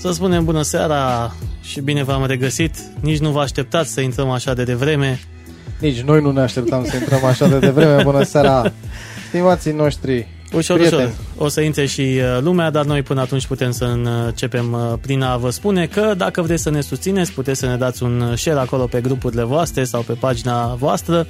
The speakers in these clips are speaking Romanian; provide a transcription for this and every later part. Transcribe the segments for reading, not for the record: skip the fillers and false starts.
Să spunem bună seara și bine v-am regăsit. Nici nu vă așteptați să intrăm așa de devreme. Nici noi nu ne așteptam să intrăm așa de devreme. Bună seara, stimații noștri. Ușor, prieteni. Ușor. O să intre și lumea, dar noi până atunci putem să începem prin a vă spune că dacă vreți să ne susțineți, puteți să ne dați un share acolo pe grupurile voastre sau pe pagina voastră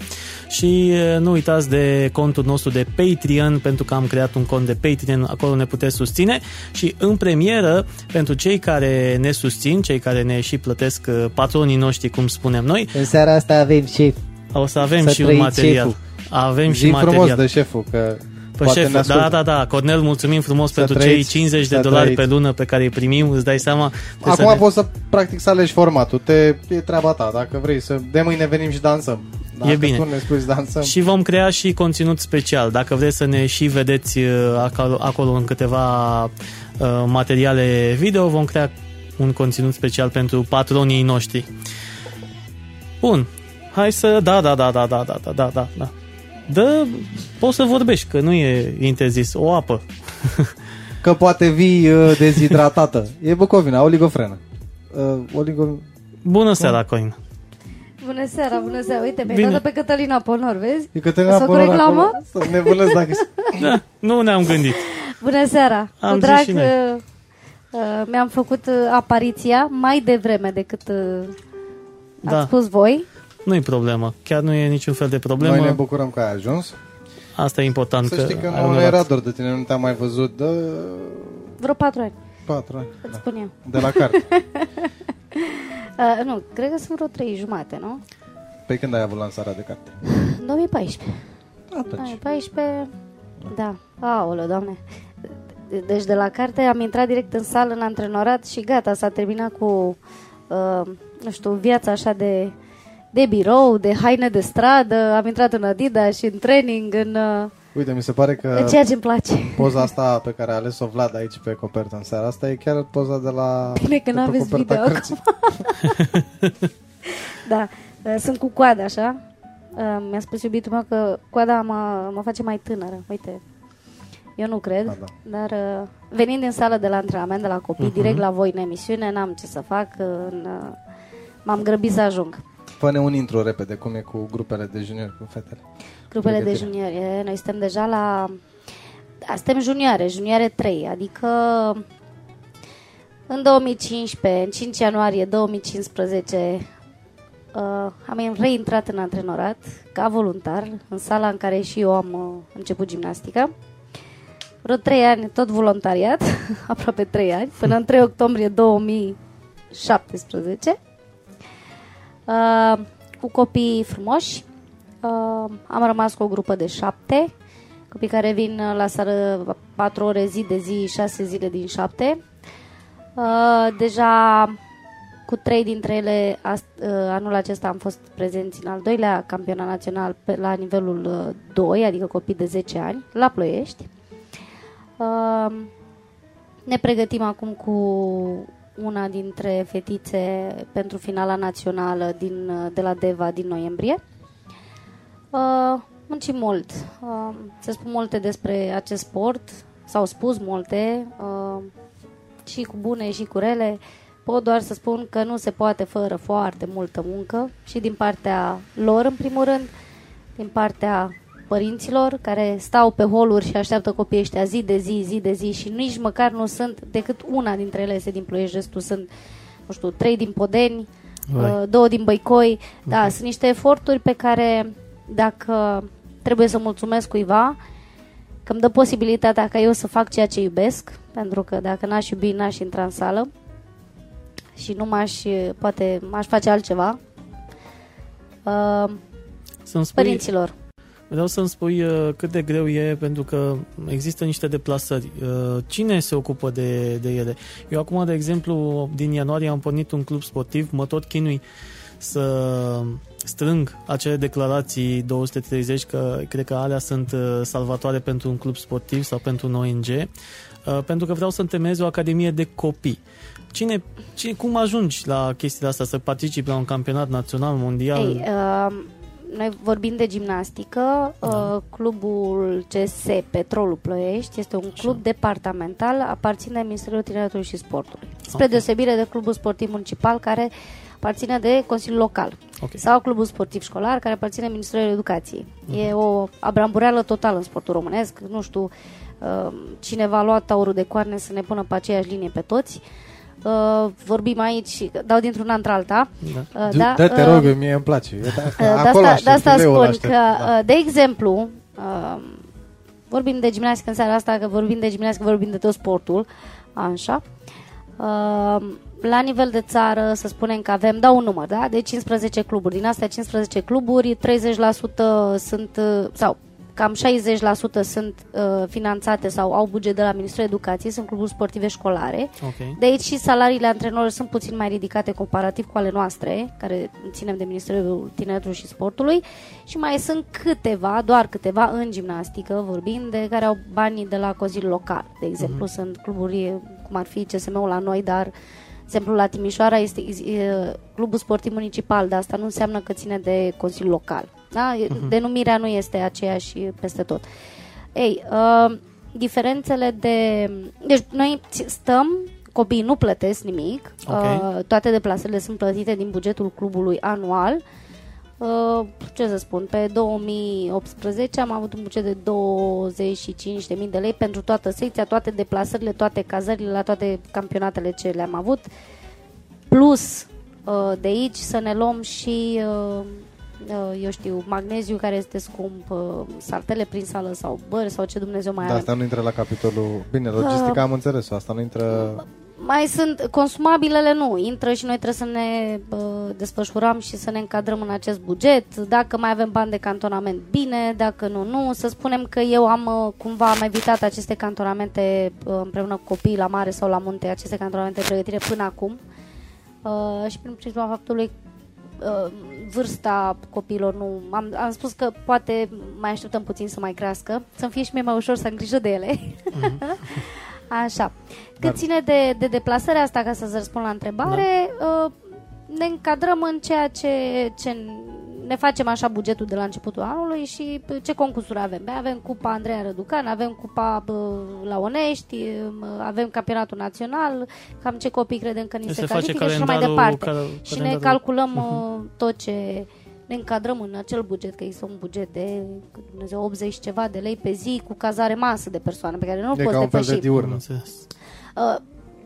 și nu uitați de contul nostru de Patreon, pentru că am creat un cont de Patreon, acolo ne puteți susține și în premieră, pentru cei care ne susțin, cei care ne și plătesc, patronii noștri, cum spunem noi. În seara asta avem și... O să avem să și un material. Șeful. Avem și material. Frumos de șeful, că... Șef, da, Cornel, mulțumim frumos pentru cei $50 pe lună pe care îi primim, îți dai seama. Acum poți să practic să alegi formatul, e treaba ta, dacă vrei să de mâine venim și dansăm. Dacă e bine. Tu ne spui să dansăm. Și vom crea și conținut special, dacă vreți să ne și vedeți acolo în câteva materiale video, vom crea un conținut special pentru patronii noștri. Bun. Hai să da. Da, poți să vorbești, că nu e interzis, o apă. Că poate vii dezhidratată. E Bucovina, oligofrenă. Bună seara, Corina. Bună seara, bună seara. Uite, mi-ai dat pe Cătălina Ponor, vezi? E Cătălina Ponor acolo. Reclamă? Să nebunesc dacă... Da, nu ne-am gândit. Bună seara. Am cu drag, mi-am făcut apariția mai devreme decât ați spus voi. Nu-i problemă, chiar nu e niciun fel de problemă. Noi ne bucurăm că ai ajuns. Asta e important. Să știi că nu era dor de tine, nu te-am mai văzut de... Vreo 4 ani. 4 ani, îți spuneam. De la carte. Nu, cred că sunt vreo 3 jumate, nu? Pe când ai avut lansarea de carte? 2014. Atunci. 2014, da. Aoleu, Doamne. Deci de la carte am intrat direct în sală, în antrenorat și gata, s-a terminat cu, nu știu, viața așa de birou, de haine de stradă, am intrat în Adidas și în training, în... Uite, mi se pare că... În ceea ce-mi place. Poza asta pe care a ales-o Vlad aici pe copertă în seara asta e chiar poza de la... Bine că n-aveți video acum. Da, sunt cu coada, așa. Mi-a spus iubitul meu că coada mă face mai tânără, uite. Eu nu cred, dar venind din sală de la antrenament, de la copii, direct la voi în emisiune, n-am ce să fac, m-am grăbit să ajung. Fă-ne un intro repede, cum e cu grupele de juniori, cu fetele. Grupele de juniori, noi suntem deja la... Suntem juniore 3, adică în 2015, în 5 ianuarie 2015, am reintrat în antrenorat ca voluntar, în sala în care și eu am început gimnastică. Vreo 3 ani tot voluntariat, aproape 3 ani, până în 3 octombrie 2017. Cu copii frumoși, am rămas cu o grupă de 7 copii care vin la seară 4 ore zi de zi, 6 zile din 7. Deja cu 3 dintre ele anul acesta am fost prezenți în al 2-lea campionat național la nivelul 2, adică copii de 10 ani, la Ploiești. Ne pregătim acum cu una dintre fetițe pentru finala națională de la Deva din noiembrie. Muncim mult. Se spun multe despre acest sport. S-au spus multe. Și cu bune și cu rele. Pot doar să spun că nu se poate fără foarte multă muncă. Și din partea lor, în primul rând. Din partea părinților care stau pe holuri și așteaptă copiii ăștia zi de zi și nici măcar nu sunt, decât una dintre ele este din Ploiești, restul sunt, nu știu, 3 din Podeni, 2 din Băicoi. Da, sunt niște eforturi pe care, dacă trebuie să mulțumesc cuiva, că îmi dă posibilitatea ca eu să fac ceea ce iubesc, pentru că dacă n-aș iubi, n-aș intra în sală și nu poate m-aș face altceva. Părinților. Vreau să-mi spui cât de greu e, pentru că există niște deplasări. Cine se ocupă de ele? Eu acum, de exemplu, din ianuarie am pornit un club sportiv, mă tot chinui să strâng acele declarații 230, că cred că alea sunt salvatoare pentru un club sportiv sau pentru un ONG, pentru că vreau să întemeiez o academie de copii. Cum ajungi la chestiile astea, să participi la un campionat național, mondial? Noi vorbim de gimnastică, clubul CS Petrolul Ploiești este un club departamental, aparține Ministerului Tineretului și Sportului. spre deosebire de Clubul Sportiv Municipal, care aparține de Consiliul Local. Sau Clubul Sportiv Școlar, care aparține Ministerului Educației. E o abrambureală totală în sportul românesc. Nu știu cine va lua taurul de coarne să ne pună pe aceeași linie pe toți. Vorbim aici, dau dintr-un an într-alta. Te rog, mie îmi place. De asta spun că, de exemplu, vorbim de gimnastică în seara asta, că vorbim de gimnastică, vorbim de tot sportul. Așa. La nivel de țară, să spunem că avem, dau un număr, da? De 15 cluburi. Din astea 15 cluburi, 30% sunt, sau cam 60% sunt finanțate sau au buget de la Ministerul Educației, sunt cluburi sportive școlare. Okay. De aici și salariile antrenorilor sunt puțin mai ridicate comparativ cu ale noastre, care ținem de Ministerul Tineretului și Sportului, și mai sunt câteva, doar câteva, în gimnastică vorbind, de care au banii de la Consiliul Local. De exemplu, sunt cluburi cum ar fi CSM-ul la noi, dar exemplu, la Timișoara este Clubul Sportiv Municipal, dar asta nu înseamnă că ține de Consiliul Local. Da? Denumirea nu este aceeași peste tot. Ei, diferențele de... Deci noi stăm, copiii nu plătesc nimic, toate deplasările sunt plătite din bugetul clubului anual. Ce să spun, pe 2018 am avut un buget de 25.000 de lei pentru toată secția, toate deplasările, toate cazările, la toate campionatele ce le-am avut. Plus de aici să ne luăm și, eu știu, magneziu care este scump, sartele prin sală sau bări sau ce Dumnezeu mai are. Da, asta nu intră la capitolul... Bine, logistica am înțeles-o, asta nu intră... Mai sunt, consumabilele nu intră și noi trebuie să ne desfășurăm și să ne încadrăm în acest buget. Dacă mai avem bani de cantonament, bine, dacă nu, nu. Să spunem că eu cumva am evitat aceste cantonamente împreună cu copiii la mare sau la munte, aceste cantonamente de pregătire până acum. Și prin prisma faptului vârsta copiilor nu... Am spus că poate mai așteptăm puțin să mai crească, să-mi fie și mie mai ușor să am grijă de ele. Așa. Cât ține de deplasarea asta, ca să-ți răspund la întrebare, ne încadrăm în ceea ce ne facem așa bugetul de la începutul anului și ce concursuri avem. Avem Cupa Andreea Răducan, avem Cupa la Onești, avem Campionatul Național, cam ce copii credem că ni se califică și mai departe. Și ne calculăm tot ce... Ne încadrăm în acel buget, că există un buget de 80 ceva de lei pe zi cu cazare masă de persoane pe care nu poți depăși. E ca un fel de diurnă.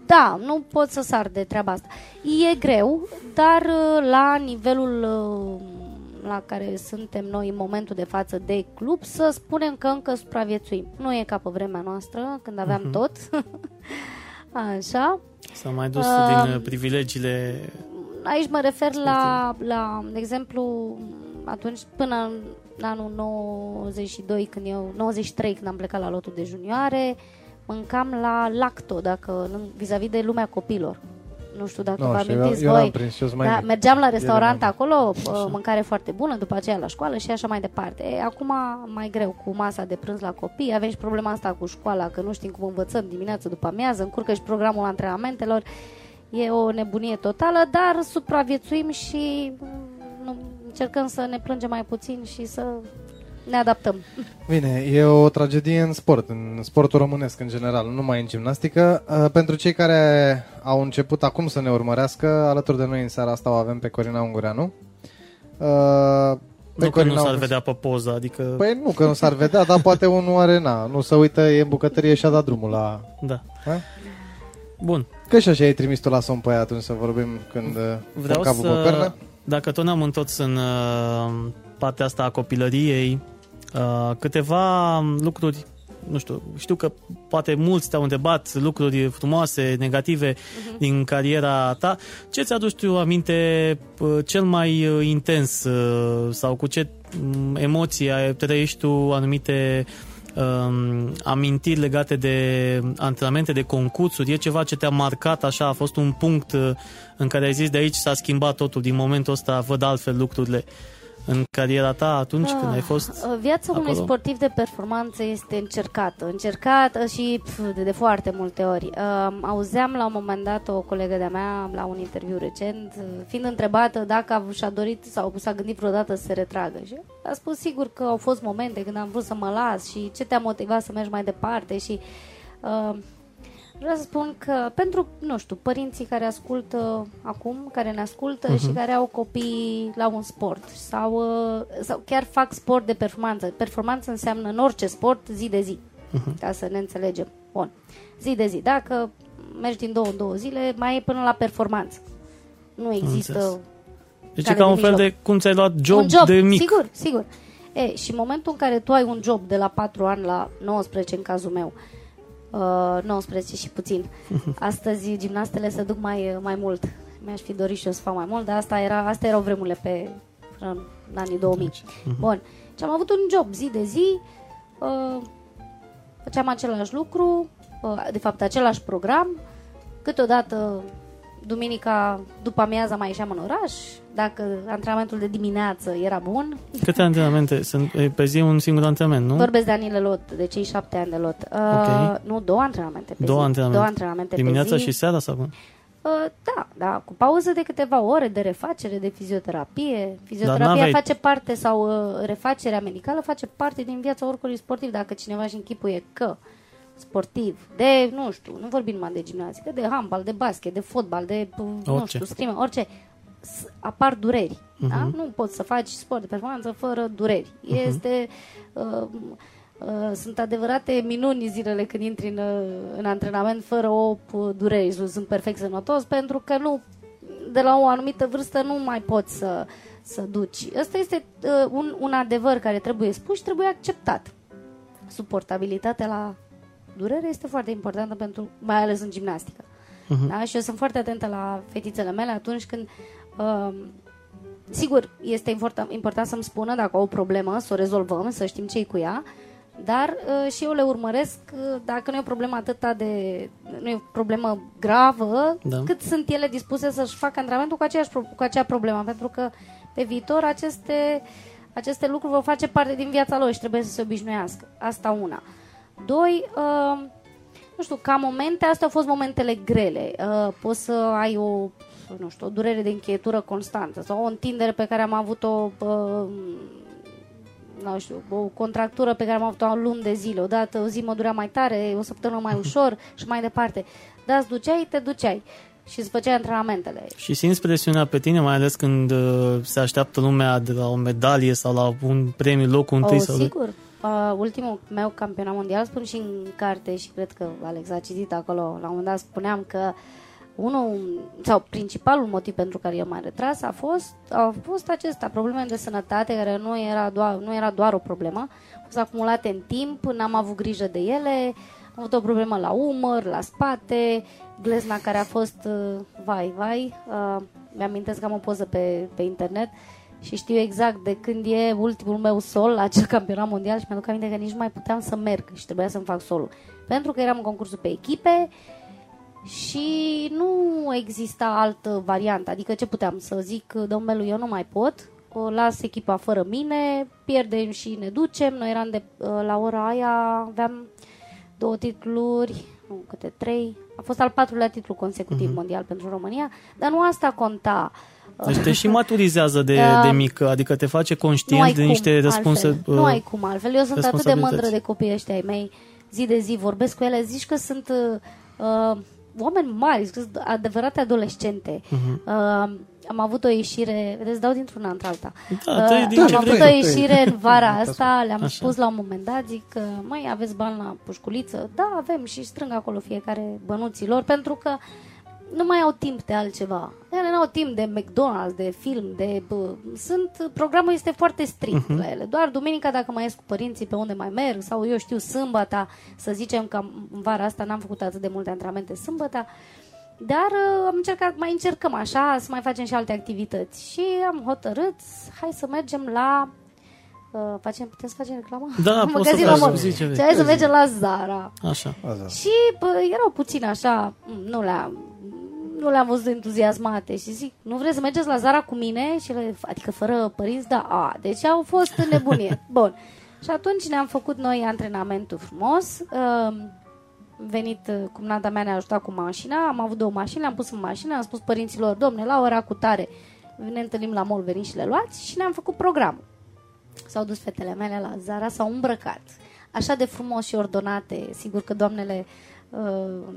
Da, nu pot să sar de treaba asta. E greu, dar la nivelul la care suntem noi în momentul de față de club, să spunem că încă supraviețuim. Nu e ca pe vremea noastră, când aveam tot. Așa. S-a mai dus din privilegiile... Aici mă refer la, de exemplu, atunci până în anul 92, 93, când am plecat la lotul de junioare, mâncam la Lacto, vis-a-vis de lumea copilor. Nu știu dacă vă amintiți voi. Mergeam la restaurant acolo, mâncare foarte bună, după aceea la școală și așa mai departe. Acum mai greu cu masa de prânz la copii. Avem și problema asta cu școala, că nu știm cum învățăm dimineața după amiază, încurcă și programul antrenamentelor. E o nebunie totală, dar supraviețuim și încercăm să ne plângem mai puțin și să ne adaptăm. Bine, e o tragedie în sport, în sportul românesc în general, nu numai în gimnastică. Pentru cei care au început acum să ne urmărească, alături de noi în seara asta o avem pe Corina Ungureanu. Nu că nu s-ar vedea pe poza, adică... Păi nu că nu s-ar vedea, dar poate unul are, nu se uită, e în bucătărie și a dat drumul la... Da. Ha? Bun. Că și așa ai trimis tu la somn pe aia atunci să vorbim când vreau capul pe pernă. Dacă tot ne-am întors în partea asta a copilăriei, câteva lucruri, nu știu, știu că poate mulți te-au întrebat lucruri frumoase, negative din cariera ta. Ce ți-a adus tu aminte cel mai intens sau cu ce emoții trăiești tu anumite... amintiri legate de antrenamente, de concursuri? E ceva ce te-a marcat așa? A fost un punct în care ai zis de aici s-a schimbat totul, din momentul ăsta văd altfel lucrurile în cariera ta atunci când ai fost viața acolo? Unui sportiv de performanță este încercată și de foarte multe ori. Auzeam la un moment dat o colegă de-a mea la un interviu recent fiind întrebată dacă și-a dorit sau s-a gândit vreodată să se retragă și a spus sigur că au fost momente când am vrut să mă las și ce te-a motivat să mergi mai departe și Vreau să spun că pentru, nu știu, părinții care ascultă acum, care ne ascultă și care au copii la un sport sau chiar fac sport de performanță. Performanță înseamnă în orice sport zi de zi, ca să ne înțelegem. Bun. Zi de zi. Dacă mergi din două în două zile, mai e până la performanță. Nu există... Deci e ca un fel de cum ți-ai luat job de mic. Sigur, sigur. E, și în momentul în care tu ai un job de la 4 ani la 19, în cazul meu, 19 și puțin. Astăzi gimnastele se duc mai mult. Mi-aș fi dorit și eu să fac mai mult, dar astea erau vremurile în anii 2000. Bun. Și am avut un job zi de zi, făceam același lucru, de fapt același program, câteodată duminica după amiaza mai ieșeam în oraș, dacă antrenamentul de dimineață era bun. Câte antrenamente? Sunt pe zi un singur antrenament, nu? Vorbesc de anii de lot, de cei 7 ani de lot. Okay. Nu, 2 antrenamente pe zi. Două antrenamente dimineața pe zi. Și seara sau cum? Da, cu pauză de câteva ore de refacere, de fizioterapie. Fizioterapia face parte, sau refacerea medicală face parte din viața oricărui sportiv. Dacă cineva își închipuie că sportiv, de, nu știu, nu vorbim numai de gimnastică, de handbal, de basket, de fotbal, de, orice. Nu știu, scrime, orice, apar dureri. Da? Nu poți să faci sport de performanță fără dureri. Este... sunt adevărate minuni zilele când intri în antrenament fără o durere. Sunt perfect sănătos, pentru că nu, de la o anumită vârstă nu mai poți să duci. Asta este un adevăr care trebuie spus și trebuie acceptat. Suportabilitatea la durere este foarte importantă, pentru, mai ales în gimnastică. Da? Și eu sunt foarte atentă la fetițele mele atunci când... sigur, este important să-mi spună dacă au o problemă, să o rezolvăm, să știm ce-i cu ea, dar și eu le urmăresc dacă nu e o problemă nu e o problemă gravă, cât sunt ele dispuse să-și facă antrenamentul cu acea problemă, pentru că pe viitor aceste lucruri vor face parte din viața lor și trebuie să se obișnuiască. Asta una. Doi, nu știu, ca momente, astea au fost momentele grele. Poți să ai o durere de încheietură constantă sau o întindere pe care am avut-o, nu știu, o contractură pe care am avut-o în luni de zile. Odată o zi mă durea mai tare, o săptămână mai ușor și mai departe. Dar îți duceai, te duceai și îți făceai antrenamentele. Și simți presiunea pe tine, mai ales când se așteaptă lumea de la o medalie sau la un premiu, locul întâi? Sigur. Ultimul meu campionat mondial, spun și în carte, și cred că Alex a citit acolo, la un moment dat spuneam că principalul motiv pentru care eu m-am retras a fost acesta, probleme de sănătate care nu era doar o problemă, au fost acumulate în timp, n-am avut grijă de ele, am avut o problemă la umăr, la spate, glezna care a fost, mi-amintesc că am o poză pe internet și știu exact de când e ultimul meu sol la acel campionat mondial și mi-aduc aminte că nici nu mai puteam să merg și trebuia să-mi fac solul, pentru că eram în concursul pe echipe și nu exista altă variantă. Adică ce puteam să zic, domnule, eu nu mai pot, las echipa fără mine, pierdem și ne ducem. Noi eram la ora aia, aveam 2 titluri, nu, câte 3, a fost al 4-lea titlu consecutiv mondial pentru România, dar nu asta conta. Deci te și maturizează de mic, adică te face conștient de niște răspunsuri. Nu ai cum altfel, eu sunt atât de mândră de copiii ăștia ai mei, zi de zi vorbesc cu ele, zici că sunt... oameni mari, adevărate adolescente. Am avut o ieșire, vedeți, dau dintr-una într-alta. Am avut o ieșire în vara asta, le-am spus la un moment dat, zic că, măi, aveți bani la pușculiță? Da, avem, și strâng acolo fiecare bănuții lor, pentru că nu mai au timp de altceva. Ele nu au timp de McDonald's, de film, programul este foarte strict la ele. Doar duminica, dacă mai ies cu părinții pe unde mai merg, sau eu știu, sâmbăta, să zicem că în vara asta n-am făcut atât de multe antrenamente sâmbăta, dar mai încercăm așa, să mai facem și alte activități. Și am hotărât, hai să mergem la... putem să facem reclamă? Da, poți să faci. Și hai să mergem la Zara. Așa. Și erau puțin așa, nu le-am văzut entuziasmate și zic, nu vreți să mergeți la Zara cu mine? Și adică fără părinți, da, deci au fost în nebunie. Bun. Și atunci ne-am făcut noi antrenamentul frumos, venit, cumnata mea ne-a ajutat cu mașina, am avut 2 mașini, le-am pus în mașină, am spus părinților, domne, la ora cu tare ne întâlnim la mall, veniți și le luați, și ne-am făcut programul. S-au dus fetele mele la Zara, s-au îmbrăcat, așa de frumos și ordonate, sigur că doamnele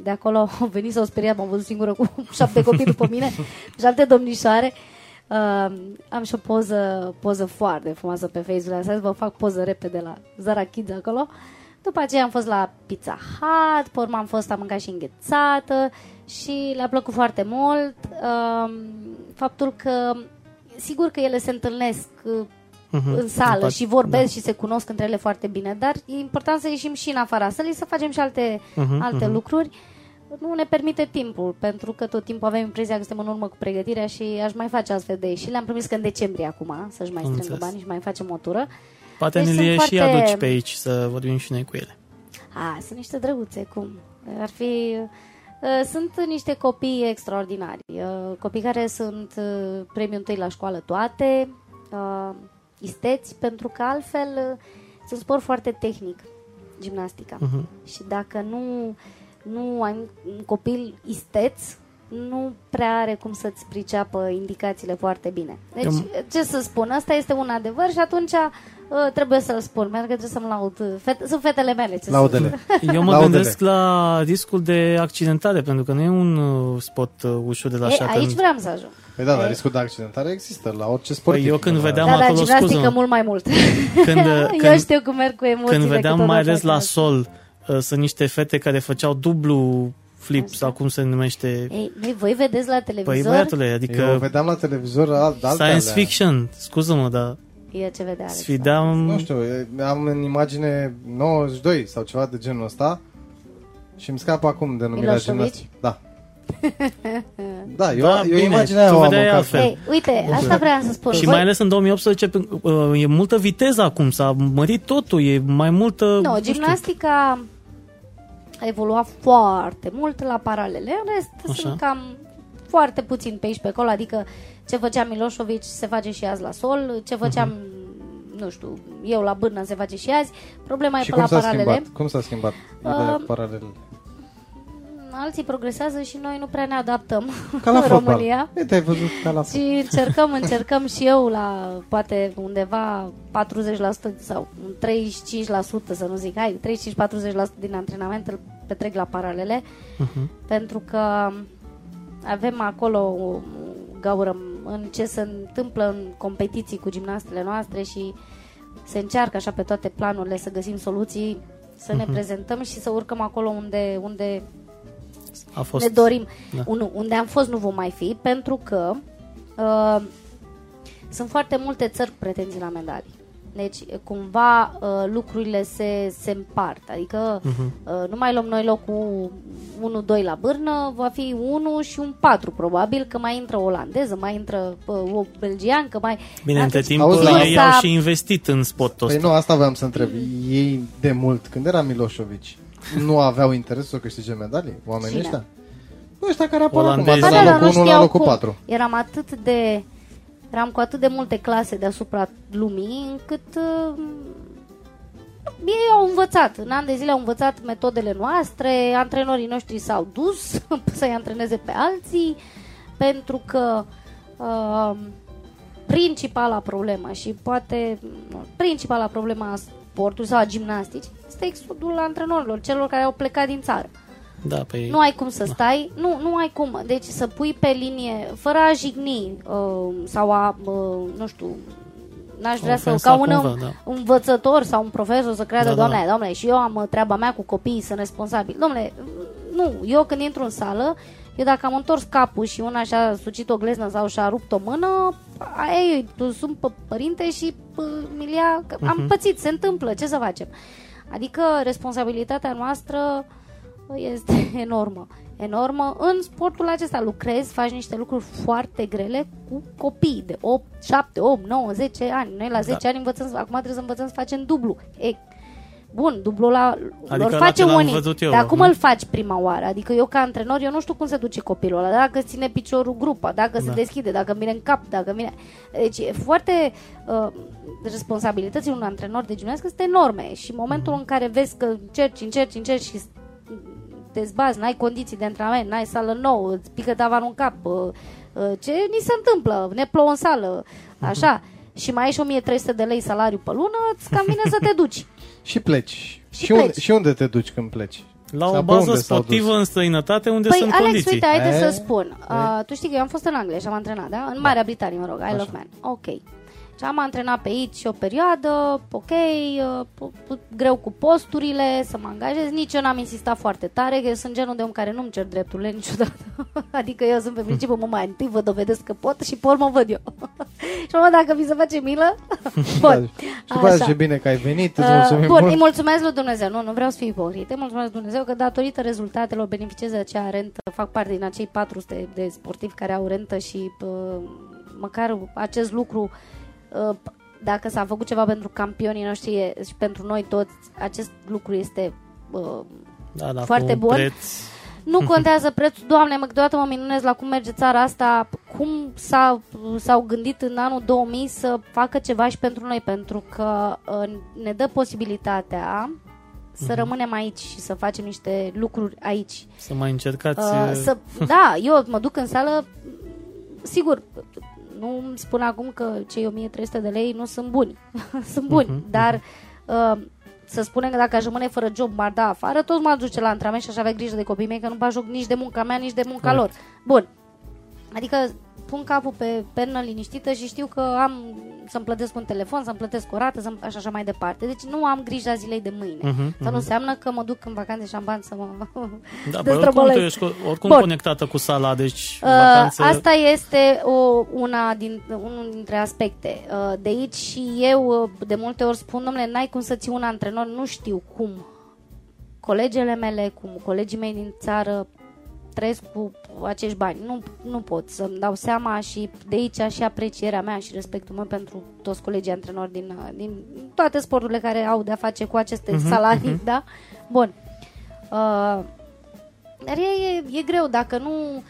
de acolo au venit, s-au speriat, m-am văzut singură cu 7 copii după mine și alte domnișoare. Am și o poză foarte frumoasă pe Facebook, să vă fac poză repede la Zara Kids acolo. După aceea am fost la Pizza Hut, pe urmă am mâncat și înghețată și le-a plăcut foarte mult faptul că sigur că ele se întâlnesc în sală și vorbesc și se cunosc între ele foarte bine, dar e important să ieșim și în afara sălii, să facem și alte lucruri. Nu ne permite timpul, pentru că tot timpul avem impresia că suntem în urmă cu pregătirea și aș mai face astfel de ieșiri. Le-am promis că în decembrie acum să-și mai strângă bani și mai facem o tură. Poate deci ne le și aduci pe aici să vorbim și noi cu ele. A, sunt niște drăguțe, cum? Ar fi... Sunt niște copii extraordinari, copii care sunt premiul 1 la școală toate, isteți, pentru că altfel sunt un sport foarte tehnic, gimnastica. Și dacă nu ai un copil isteț, nu prea are cum să-ți priceapă indicațiile foarte bine. Deci, ce să spun, asta este un adevăr și atunci trebuie să-l spun, pentru că trebuie să-mi laud. Sunt fetele mele. Laudele. Eu mă gândesc la riscul de accidentare, pentru că nu e un sport ușor de la șacă. Aici vreau să ajung. Păi da, dar riscul de accidentare există la orice sport. Păi eu când vedeam acolo, gimnastică mult mai mult. Eu știu cum merg cu emoțiile. Când vedeam mai ales la sol, sunt niște fete care făceau dublu flip sau cum se numește. Ei, voi vedeți la televizor? Păi băiatule, adică... Eu vedeam la televizor science fiction, scuză-mă, dar... Eu ce vedea, sfideam... Nu știu, am în imagine 92 sau ceva de genul ăsta și îmi scapă acum denumirea gimnastică. Da. Da, eu imaginea o am. Ei, uite, asta vreau să spun. Și mai ales în 2018 e multă viteză acum, s-a mărit totul, e mai multă... Nu, gimnastica a evoluat foarte mult la paralele. În rest, sunt cam foarte puțin pe aici, pe acolo, adică ce făcea Miloșovici se face și azi la sol, ce făceam, nu știu, eu la Bârna se face și azi. Problema și e pe la paralele. Schimbat? Cum s-a schimbat paralelele? Alții progresează și noi nu prea ne adaptăm în România. Te-ai văzut ca la fotbal. Și încercăm și eu la poate undeva 40% sau 35%, să nu zic, hai, 35-40% din antrenament îl petrec la paralele, pentru că avem acolo o gaură în ce se întâmplă în competiții cu gimnastele noastre și se încearcă așa pe toate planurile să găsim soluții, să ne prezentăm și să urcăm acolo unde a fost. Ne dorim. Da. Unde am fost nu vom mai fi, pentru că sunt foarte multe țări cu pretenții la medalii. Deci, cumva, lucrurile se împart. Adică, nu mai luăm noi locul 1-2 la Bârnă, va fi 1 și un 4, probabil, că mai intră o olandeză, mai intră o belgiancă, mai... Bine, între timpul ei au și investit în sportul ăsta. Păi nu, asta voiam să întreb. Ei, de mult, când era Miloșovici, nu aveau interes să câștige medalii oamenii ăștia? Nu, ăștia care apar acum, la locul 1, la locul 4. Eram cu atât de multe clase deasupra lumii, încât ei au învățat. În ani de zile au învățat metodele noastre, antrenorii noștri s-au dus să-i antreneze pe alții, pentru că principala problemă și poate principala problemă a sportului sau a gimnasticii este exodul antrenorilor, celor care au plecat din țară. Da, păi... Nu ai cum să stai, nu ai cum, deci să pui pe linie, fără a jigni sau a, nu știu, n-aș vrea să, ca un învățător sau un profesor să creadă, Doamne, și eu am treaba mea cu copiii, sunt responsabil. Doamne, nu, eu când intru în sală, eu dacă am întors capul și una și-a sucit o gleznă sau și-a rupt o mână, ei, sunt părinte și Milia, am pățit, se întâmplă, ce să facem? Adică responsabilitatea noastră este enormă. În sportul acesta lucrezi, faci niște lucruri foarte grele cu copii de 8, 7, 8, 9, 10 ani. Noi la 10 ani învățăm, acum trebuie să învățăm să facem dublu. Bun, dublu adică lor face unii, dar acum îl faci prima oară. Adică eu ca antrenor, eu nu știu cum se duce copilul ăla, dacă ține piciorul grupa, dacă se deschide, dacă vine în cap, dacă vine... Deci e foarte... responsabilitățile unui antrenor de gimnastică sunt enorme și în momentul în care vezi că încerci și te zbați, n-ai condiții de antrenament, n-ai sală nouă, îți pică tavanul în cap, ce ni se întâmplă, ne plouă în sală, așa, și mai ai și 1300 de lei salariu pe lună, îți cam vine să te duci. Și pleci. Și unde te duci când pleci? La o bază sportivă în străinătate unde sunt Alex, condiții. Uite, haide să spun. Tu știi că eu am fost în Anglia și am antrenat, da? În Marea Britanie, mă rog, Isle of Man. Ok. Și am antrenat pe aici o perioadă, ok, greu cu posturile, să mă angajez. Nici eu n-am insistat foarte tare, că eu sunt genul de om care nu-mi cer drepturile niciodată. Adică eu sunt pe principiu, mai întâi vă dovedesc că pot și pe urmă văd eu. Și mă, dacă vi se face milă, pot. Și ce bine că ai venit, îți mulțumim mult. Îi mulțumesc lui Dumnezeu, nu vreau să fiu hipocrit. Îi mulțumesc lui Dumnezeu că datorită rezultatelor beneficiez de acea rentă, fac parte din acei 400 de sportivi care au rentă și măcar acest lucru, dacă s-a făcut ceva pentru campionii noștri și pentru noi toți, acest lucru este foarte bun. Preț. Nu contează prețul. Doamne, câteodată mă minunez la cum merge țara asta, cum s-au gândit în anul 2000 să facă ceva și pentru noi, pentru că ne dă posibilitatea să rămânem aici și să facem niște lucruri aici. Să mai încercați. Da, eu mă duc în sală, sigur, nu îmi spun acum că cei 1300 de lei nu sunt buni. Sunt buni, dar să spunem că dacă aș rămâne fără job, m-ar da afară, tot m-ar duce la antrenament și aș avea grijă de copiii mei, că nu mă joc nici de munca mea, nici de munca lor. Bun. Adică pun capul pe pernă liniștită și știu că am să-mi plătesc un telefon, să-mi plătesc o rată, așa, așa mai departe. Deci nu am grijă zilei de mâine. Asta nu înseamnă că mă duc în vacanțe și am bani să mă destrăbălesc. Ești oricum conectată cu sala, deci vacanțe... Asta este unul dintre aspecte. De aici și eu de multe ori spun, domnule, n-ai cum să ții un antrenor, nu știu cum. Colegele mele, cum colegii mei din țară, trăiesc cu acești bani. Nu pot să-mi dau seama și de aici și aprecierea mea și respectul meu pentru toți colegii antrenori din toate sporturile care au de-a face cu aceste salarii, da? Bun. Dar e greu dacă nu...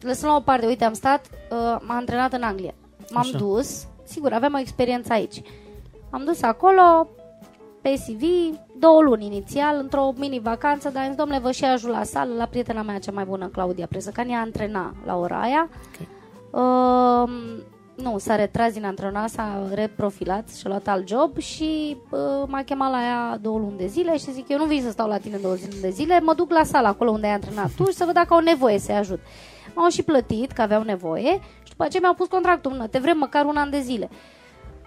lăsăm la o parte. Uite, am stat, m-am antrenat în Anglia. M-am dus, sigur, aveam o experiență aici. Am dus acolo... pe CV, 2 luni inițial, într-o mini-vacanță, dar domnule, vă și ajut la sală, la prietena mea cea mai bună, Claudia Prezăcan, ea antrena la ora aia. Okay. Nu, s-a retras din antrenat, s-a reprofilat și-a luat alt job și m-a chemat la ea 2 luni de zile și zic, eu nu vin să stau la tine 2 luni de zile, mă duc la sală acolo unde ai antrenat tu și să văd dacă au nevoie să-i ajut. M-au și plătit, că aveau nevoie și după aceea mi-au pus contractul, te vrem măcar 1 an de zile.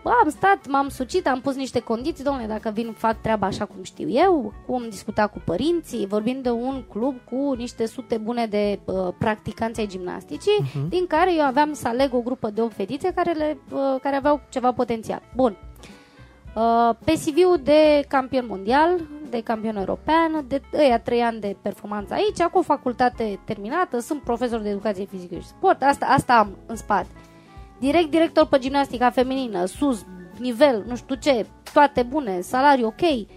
Bă, am stat, m-am sucit, am pus niște condiții, domnule, dacă vin, fac treaba așa cum știu eu, cum discuta cu părinții, vorbim de un club cu niște sute bune de practicanți ai gimnasticii, din care eu aveam să aleg o grupă de 8 fetițe care aveau ceva potențial. Bun. Pe CV-ul de campion mondial, de campion european, de ăia 3 ani de performanță aici, cu o facultate terminată, sunt profesor de educație fizică și sport, asta am în spate. Direct director pe gimnastica feminină, sus, nivel, nu știu ce, toate bune, salariu ok.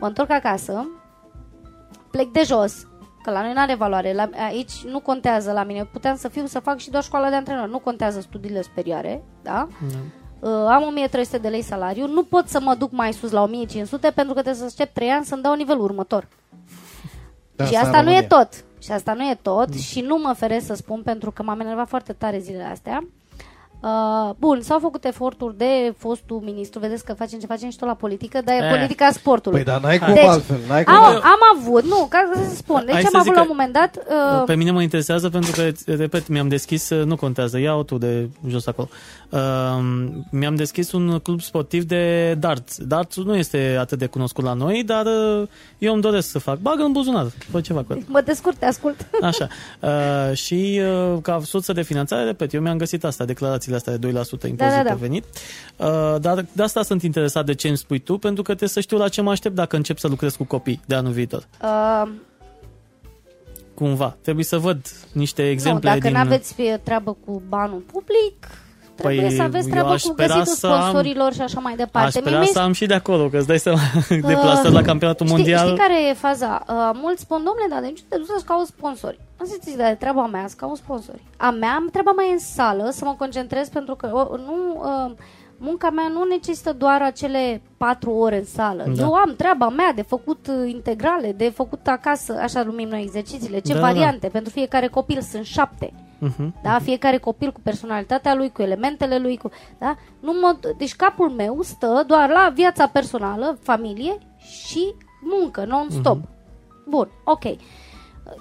Mă întorc acasă, plec de jos, că la noi n-are valoare, aici nu contează la mine. Eu puteam să fac și doar școala de antrenor, nu contează studiile superioare, da? Am 1300 de lei salariu, nu pot să mă duc mai sus la 1500 pentru că trebuie să aștept 3 ani să-mi dau nivelul următor. Da, și asta nu e tot. Și asta nu e tot și nu mă feresc să spun pentru că m-am enervat foarte tare zilele astea. Bun, s-au făcut eforturi de fostul ministru, vedeți că facem ce facem și tot la politică, dar e politica sportului. Păi, dar n-ai cum altfel. Am avut, nu, ca să spun, deci am avut la un moment dat... Pe mine mă interesează pentru că, repet, mi-am deschis, nu contează, ia-o tu de jos acolo. Mi-am deschis un club sportiv de darts. Dartsul nu este atât de cunoscut la noi, dar eu îmi doresc să fac. Bagă în buzunar, fă ceva cu el. Mă descurc, te ascult. Așa. Și ca sursă de finanțare, repet, eu mi-am găsit asta, declarații astea de 2% impozit pe venit. Dar de asta sunt interesat de ce îmi spui tu, pentru că trebuie să știu la ce mă aștept dacă încep să lucrez cu copii de anul viitor. Cumva. Trebuie să văd niște exemple. Nu, dacă n-aveți treabă cu banul public, trebuie să aveți treabă cu găsitul sponsorilor și așa mai departe. Aș spera să am și de acolo, că îți dai seama, deplasări la campionatul mondial. Știi care e faza? Mulți spun, domnule, dar de nici te duci să-ți cauți sponsori. Nu zici, dar treaba mea să cauți sponsori. Treaba mea e în sală, să mă concentrez, pentru că munca mea nu necesită doar acele 4 ore în sală. Da. Eu am treaba mea de făcut integrale, de făcut acasă, așa numim noi exercițiile, variante. Pentru fiecare copil sunt 7. Da, fiecare copil cu personalitatea lui, cu elementele lui, da? Deci capul meu stă doar la viața personală, familie și muncă non-stop. Bun, ok.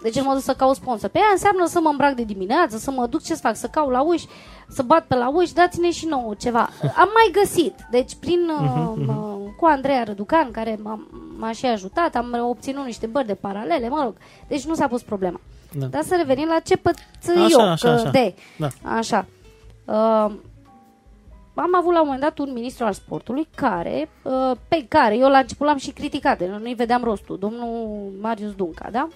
Deci în modul să caut sponsor. Pe aia înseamnă să mă îmbrac de dimineață, să mă duc, ce să fac, să cau la uși, să bat pe la uși, dați-ne și nouă ceva. Am mai găsit, deci prin cu Andreea Răducan, care m-a și ajutat, am obținut niște bări de paralele, mă rog, deci nu s-a pus problema. Da. Dar să revenim la ce pățâi eu, așa. Am avut la un moment dat un ministru al sportului care, pe care eu la început l-am și criticat, nu-i vedeam rostul, domnul Marius Dunca, da?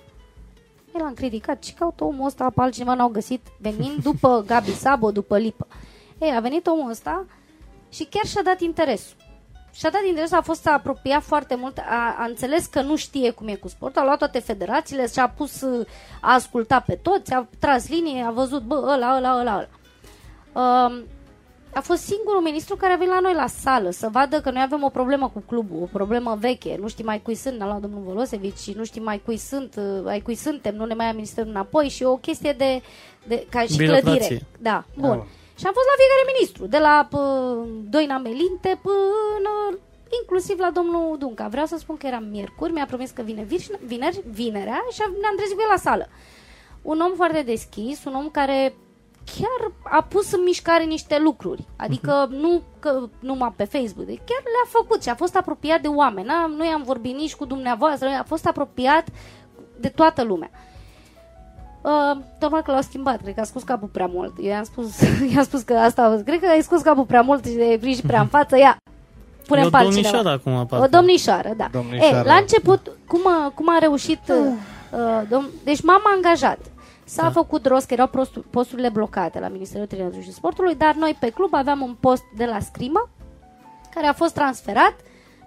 El l-am criticat și caută omul ăsta, pe altcineva n-au găsit, venind după Gabi Sabo, după Lipă. Ei, a venit omul ăsta și chiar și-a dat interesul. Și-a dat interesul, a fost, să apropia foarte mult, a înțeles că nu știe cum e cu sportul, a luat toate federațiile și a pus, a ascultat pe toți, a tras linie, a văzut, bă, ăla. A fost singurul ministru care a venit la noi la sală să vadă că noi avem o problemă cu clubul, o problemă veche, nu știi mai cui sunt, ne-a luat domnul Volosevici, nu știi mai cui sunt, ai cui suntem, nu ne mai administrăm înapoi și o chestie de ca și clădire. Da, bun. Da. Și am fost la fiecare ministru, de la Doina Melinte până inclusiv la domnul Dunca. Vreau să spun că era miercuri, mi-a promis că vine vinerea și ne-am trezit cu el la sală. Un om foarte deschis, un om care chiar a pus în mișcare niște lucruri, adică nu că numai pe Facebook, deci chiar le-a făcut și a fost apropiat de oameni. Nu i-am vorbit nici cu dumneavoastră, a fost apropiat de toată lumea. Tocmai că l-au schimbat, cred că a scos capul prea mult. Eu i-am spus că asta, cred că ai scos capul prea mult și de prins prea în față, ia, punem pe altcineva. O domnișoară, da. Domnișoară. La început, cum a reușit, deci m-am angajat. S-a făcut rost că erau posturile blocate la Ministerul Tineretului și Sportului, dar noi pe club aveam un post de la scrimă care a fost transferat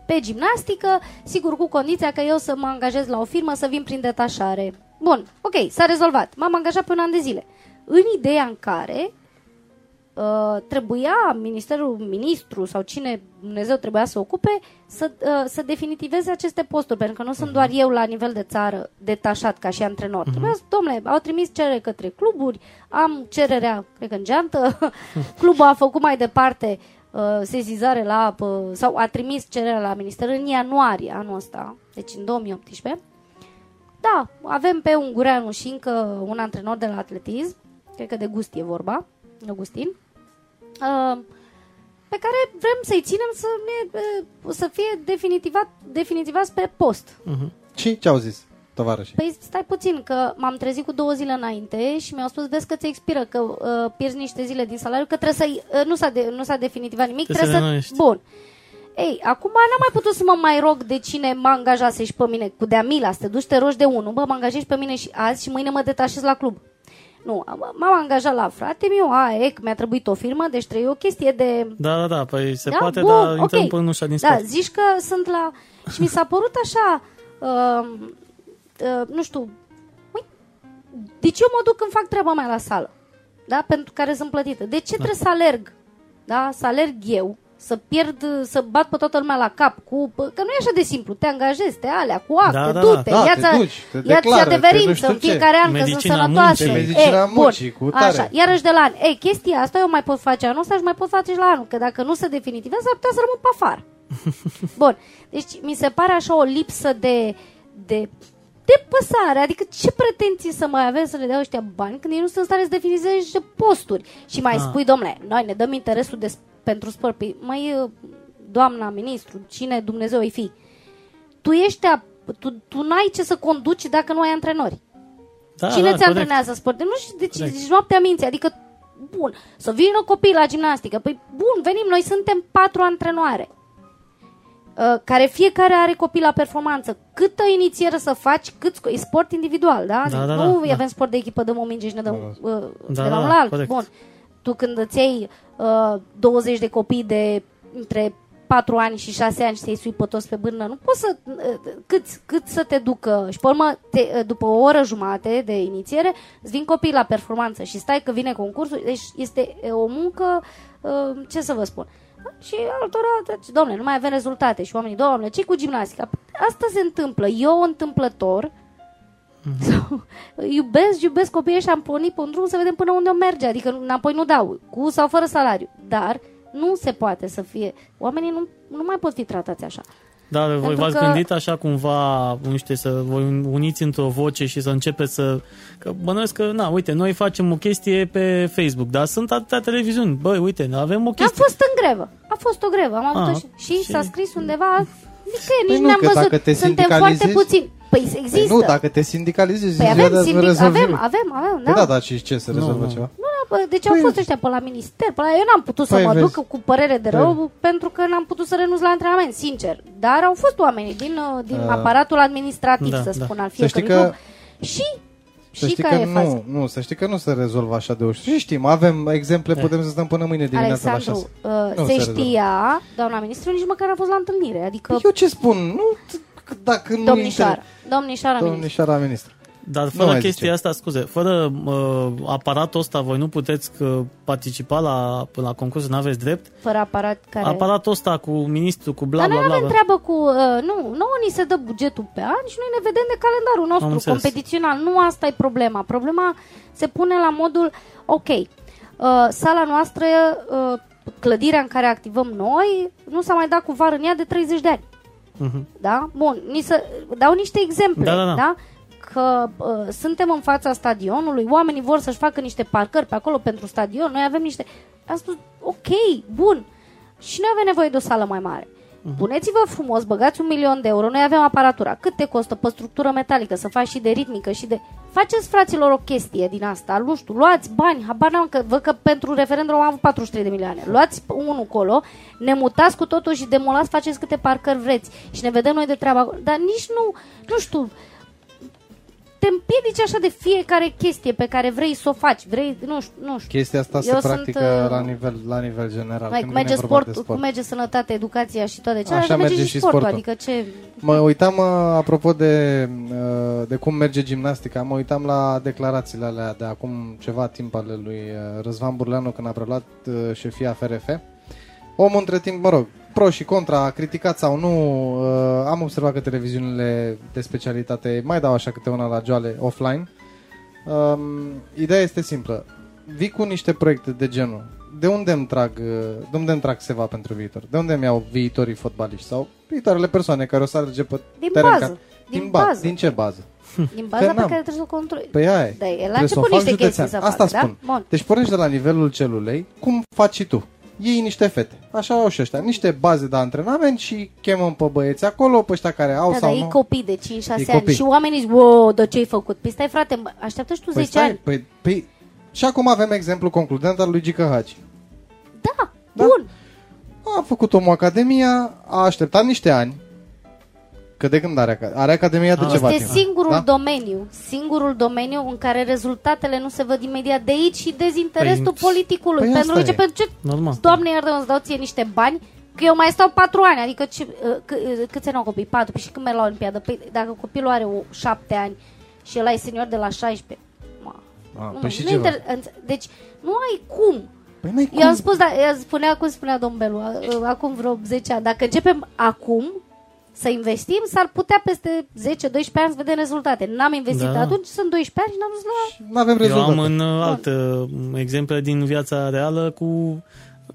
pe gimnastică, sigur cu condiția că eu să mă angajez la o firmă, să vin prin detașare. Bun, ok, s-a rezolvat. M-am angajat pe un an de zile. În ideea în care trebuia ministru sau cine Dumnezeu trebuia să ocupe să definitiveze aceste posturi, pentru că nu sunt doar eu la nivel de țară detașat ca și antrenor. Dom'le, au trimis cerere către cluburi, am cererea, cred că în geantă, clubul a făcut mai departe sesizare sau a trimis cererea la minister în ianuarie anul ăsta, deci în 2018. Da, avem pe Ungureanu și încă un antrenor de la atletism, cred că de Gust e vorba, Augustin, pe care vrem să-i ținem să fie definitivați pe post. Și ce au zis tovarășii? Păi stai puțin, că m-am trezit cu 2 zile înainte și mi-au spus, vezi că ți expiră, că pierzi niște zile din salariu, că trebuie să nu s-a definitivat nimic, trebuie să... Bun. Ei, acum n-am mai putut să mă mai rog de cine mă angajase și pe mine, cu de-a mila, să te duci, te rogi de unul, bă, mă angajezi pe mine și azi și mâine mă detașez la club. Nu, m-am angajat la frate-miu, mi-a trebuit o firmă, deci trebuie o chestie de... Da, păi se poate, bun, dar intrăm până nu din spate. Da, zici că sunt la... Și mi s-a părut așa, nu știu, deci eu mă duc când fac treaba mea la sală, da, pentru care sunt plătită. De ce trebuie să alerg? Da, să alerg eu, să bat pe toată lumea la cap cu... Că nu e așa de simplu, te angajezi, te alea, cu acte, du-te, ia-ți adeverință în fiecare an, că sunt sănătoasă. Iarăși de la an. Ei, chestia asta eu mai pot face anul ăsta și mai pot face și la anul, că dacă nu se definitivează, ar putea să rămân pe afară. Bun, deci mi se pare așa o lipsă de păsare, adică ce pretenții să mai avem să le dea ăștia bani când ei nu sunt în stare să definizeze niște posturi și mai spui, domnule, noi ne dăm interesul pentru sport. Păi, măi, doamna ministru, cine Dumnezeu îi fi? Tu n-ai ce să conduci dacă nu ai antrenori. Cine ți antrenează sport? Nu știu, deci noaptea minții, adică, bun, să vină copii la gimnastică. Păi, bun, venim, noi suntem 4 antrenoare, care fiecare are copii la performanță. Câtă inițieră să faci, e sport individual, da? Nu avem sport de echipă, dăm o minge și ne dăm de la un la altul. Bun. Tu când îți iei 20 de copii de între 4 ani și 6 ani și să-i sui pe toți pe bârnă, nu poți să... Cât să te ducă? Și pe urmă, după o oră jumate de inițiere, îți vin copiii la performanță și stai că vine concursul. Deci este o muncă, ce să vă spun... Și altora, domnule, nu mai avem rezultate. Și oamenii, domnule, ce-i cu gimnastica? Asta se întâmplă, eu întâmplător iubesc copiii și am pornit pe un drum să vedem până unde o merge. Adică înapoi nu dau, cu sau fără salariu. Dar nu se poate să fie. Oamenii nu mai pot fi tratați așa. Dar voi v-ați gândit așa cumva, nu știu, să vă uniți într-o voce și să începeți să... Că bănuiesc că, na, uite, noi facem o chestie pe Facebook, dar sunt atâtea televiziuni. Băi, uite, avem o chestie. A fost în grevă. A fost o grevă. Am avut și s-a scris undeva... Păi nici nu, n-am văzut. Suntem foarte puțini. Păi există. Nu, dacă te sindicalizezi, păi avem, da. Păi da, dar și ce, să rezolvă ceva? Deci au fost ăștia pe la minister, pe la... Eu n-am putut să mă duc cu părere de rău, pentru că n-am putut să renunț la antrenament, sincer. Dar au fost oamenii din aparatul administrativ, da, să spun, al fiecărui grup. Și care e faza? Nu, să știi că nu se rezolvă așa de ușor. Și știm, avem exemple, putem să stăm până mâine dimineața la 6. Se știa, doamna ministru nici măcar a fost la întâlnire. Adică... Eu ce spun? Nu, dacă nu... Domnișoara ministru. Dar fără chestia asta, scuze, fără aparatul ăsta, voi nu puteți participa la concurs, n-aveți drept? Fără aparat care? Aparatul ăsta cu ministru, cu bla, bla, bla. Dar noi avem treabă cu... nouă ni se dă bugetul pe an și noi ne vedem de calendarul nostru competițional. Nu asta e problema. Problema se pune la modul, ok, sala noastră, clădirea în care activăm noi, nu s-a mai dat cu var în ea de 30 de ani. Uh-huh. Da? Bun, ni se dau niște exemple, da? Că suntem în fața stadionului, oamenii vor să-și facă niște parcări pe acolo pentru stadion, noi avem niște... Am spus, ok, bun, și noi avem nevoie de o sală mai mare. Uh-huh. Puneți-vă frumos, băgați 1.000.000 de euro, noi avem aparatura. Cât te costă pe structură metalică, să faci și de ritmică și de... Faceți, fraților, o chestie din asta, nu știu, luați bani, habar n-am, că văd că pentru referendum am avut 43 de milioane. Luați unul colo, ne mutați cu totul și demolați, faceți câte parcări vreți și ne vedem noi de treaba acolo. Dar nici nu știu... Te împiedici așa de fiecare chestie pe care vrei să o faci, nu știu. Chestia asta se practică la nivel general. Mai, când merge sport, cum merge sănătate, educația și toate celelalte, merge și sportul. Adică ce... Mă uitam, apropo de cum merge gimnastica, mă uitam la declarațiile alea de acum ceva timp ale lui Răzvan Burleanu când a preluat șefia FRF. Omul între timp, mă rog, pro și contra, a criticat sau nu, am observat că televiziunile de specialitate mai dau așa câte una la joale offline. Ideea este simplă. Vii cu niște proiecte de genul. De unde îmi trag ceva pentru viitor? De unde îmi iau viitorii fotbaliști sau viitoarele persoane care o să alerge pe teren? Din bază. Din ce bază? Din baza pe care trebuie să o controlezi. Păi aia e. La început niște chestii să fac. Asta spun. Da? Deci pornești de la nivelul celulei, cum faci și tu. Ei niște fete, așa au și ăștia, niște baze de antrenament și chemăm pe băieți acolo, pe ăștia care au sau nu. Da, e copii de 5-6 ani și oamenii zic, wow, de ce ai făcut? Păi stai, frate, așteaptă și tu 10 ani. Păi, și acum avem exemplu concludent al lui Gică Hagi. Da, bun. A făcut omul Academia, a așteptat niște ani, că de când are Academia de ceva timp. Este singurul domeniu în care rezultatele nu se văd imediat, de aici și dezinteresul politicului. Pentru ce? Doamne iartă, îți dau ție niște bani, că eu mai stau 4 ani, adică câți ani au copii? 4, și când merg la Olimpiadă? Păi dacă copilul are 7 ani și el ai senior de la 16, deci nu ai cum. Păi eu am spus, cum spunea domn Belu, acum vreo 10 ani, dacă începem acum să investim, s-ar putea peste 10-12 ani să vedem rezultate. N-am investit atunci, sunt 12 ani și n-am dus la... N-avem rezultate. Eu am în altă exemple din viața reală cu...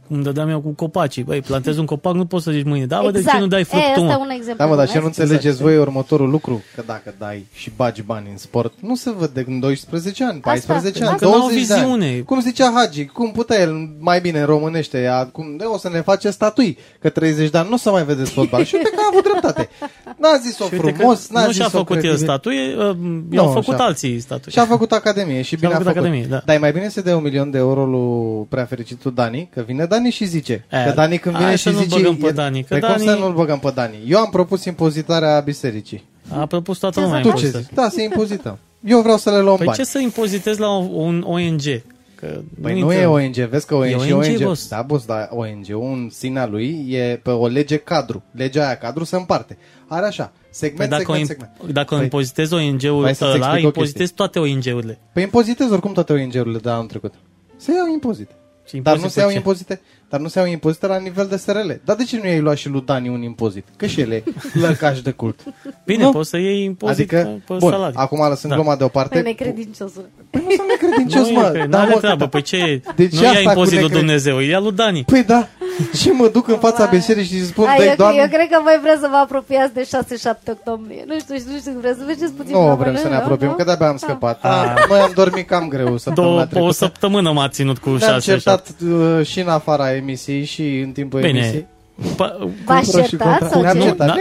Îmi dădeam eu cu copacii. Băi, plantezi un copac, nu poți să zici mâine. Da, exact. Bă, de ce nu dai fructul? Asta e un exemplu. Da, bă, dar și nu înțelegeți voi următorul lucru? Că dacă dai și bagi bani în sport, nu se văd de 12 ani, 14 ani, 20 de ani. Cum zicea Hagi, cum putea el mai bine în românește, acum o să ne face statui, că 30 de ani nu o să mai vedeți fotbal. Și uite că a avut dreptate. N-a zis-o frumos, n-a zis-o... Nu și-a făcut el statui, i-au făcut alții statui. Și-a făcut Academie și bine a făcut. Dar mai bine se dea 1.000.000 de euro lui prea fericitul Dani, că vine Dani și zice. Că Dani când vine și zice... Cum să nu-l băgăm pe Dani? Eu am propus impozitarea bisericii. A propus toată lumea impozită. Da, se impozită. Eu vreau să le luăm bani. Ce să impozitezi la un ONG? Că nu e ONG. Vezi că e ONG. Boss. Da, boss, dar ONG-ul în sinea lui e pe o lege cadru. Legea aia cadru se împarte. Are așa. Segment. Dacă impozitezi ONG-ul ăla, impozitezi toate ONG-urile. Păi impozitezi oricum toate ONG-urile de anul trecut. Se iau impozite. Dar nu se iau impozite? Dar nu se iau impozite la nivel de SRL. Dar de ce nu i-ai luat și lui Dani un impozit? Că și el e lăcaș de cult. Bine, nu? Poți să iei impozit, adică, pe bun, salarii. Acum lăsând gluma deoparte... Păi necredincios. Păi nu sunt necredincios, mă. Pe, n-are treabă, păi ce... Deci nu ia impozitul Dumnezeu, ia lui Dani. Păi da, și mă duc în fața beșerii și spun... Eu cred că voi vreți să vă apropiați de 6-7 octombrie. Nu știu, vreți să mergeți puțin... Nu vrem să ne apropiem, că de-abia am scăpat. Noi am dormit cam greu săptămâna trecută. O săptămână m-a ținut cu 6-7. Ne-am certat și în afara emisiei și în timpul emisiei. V-ați certat sau ce? Da,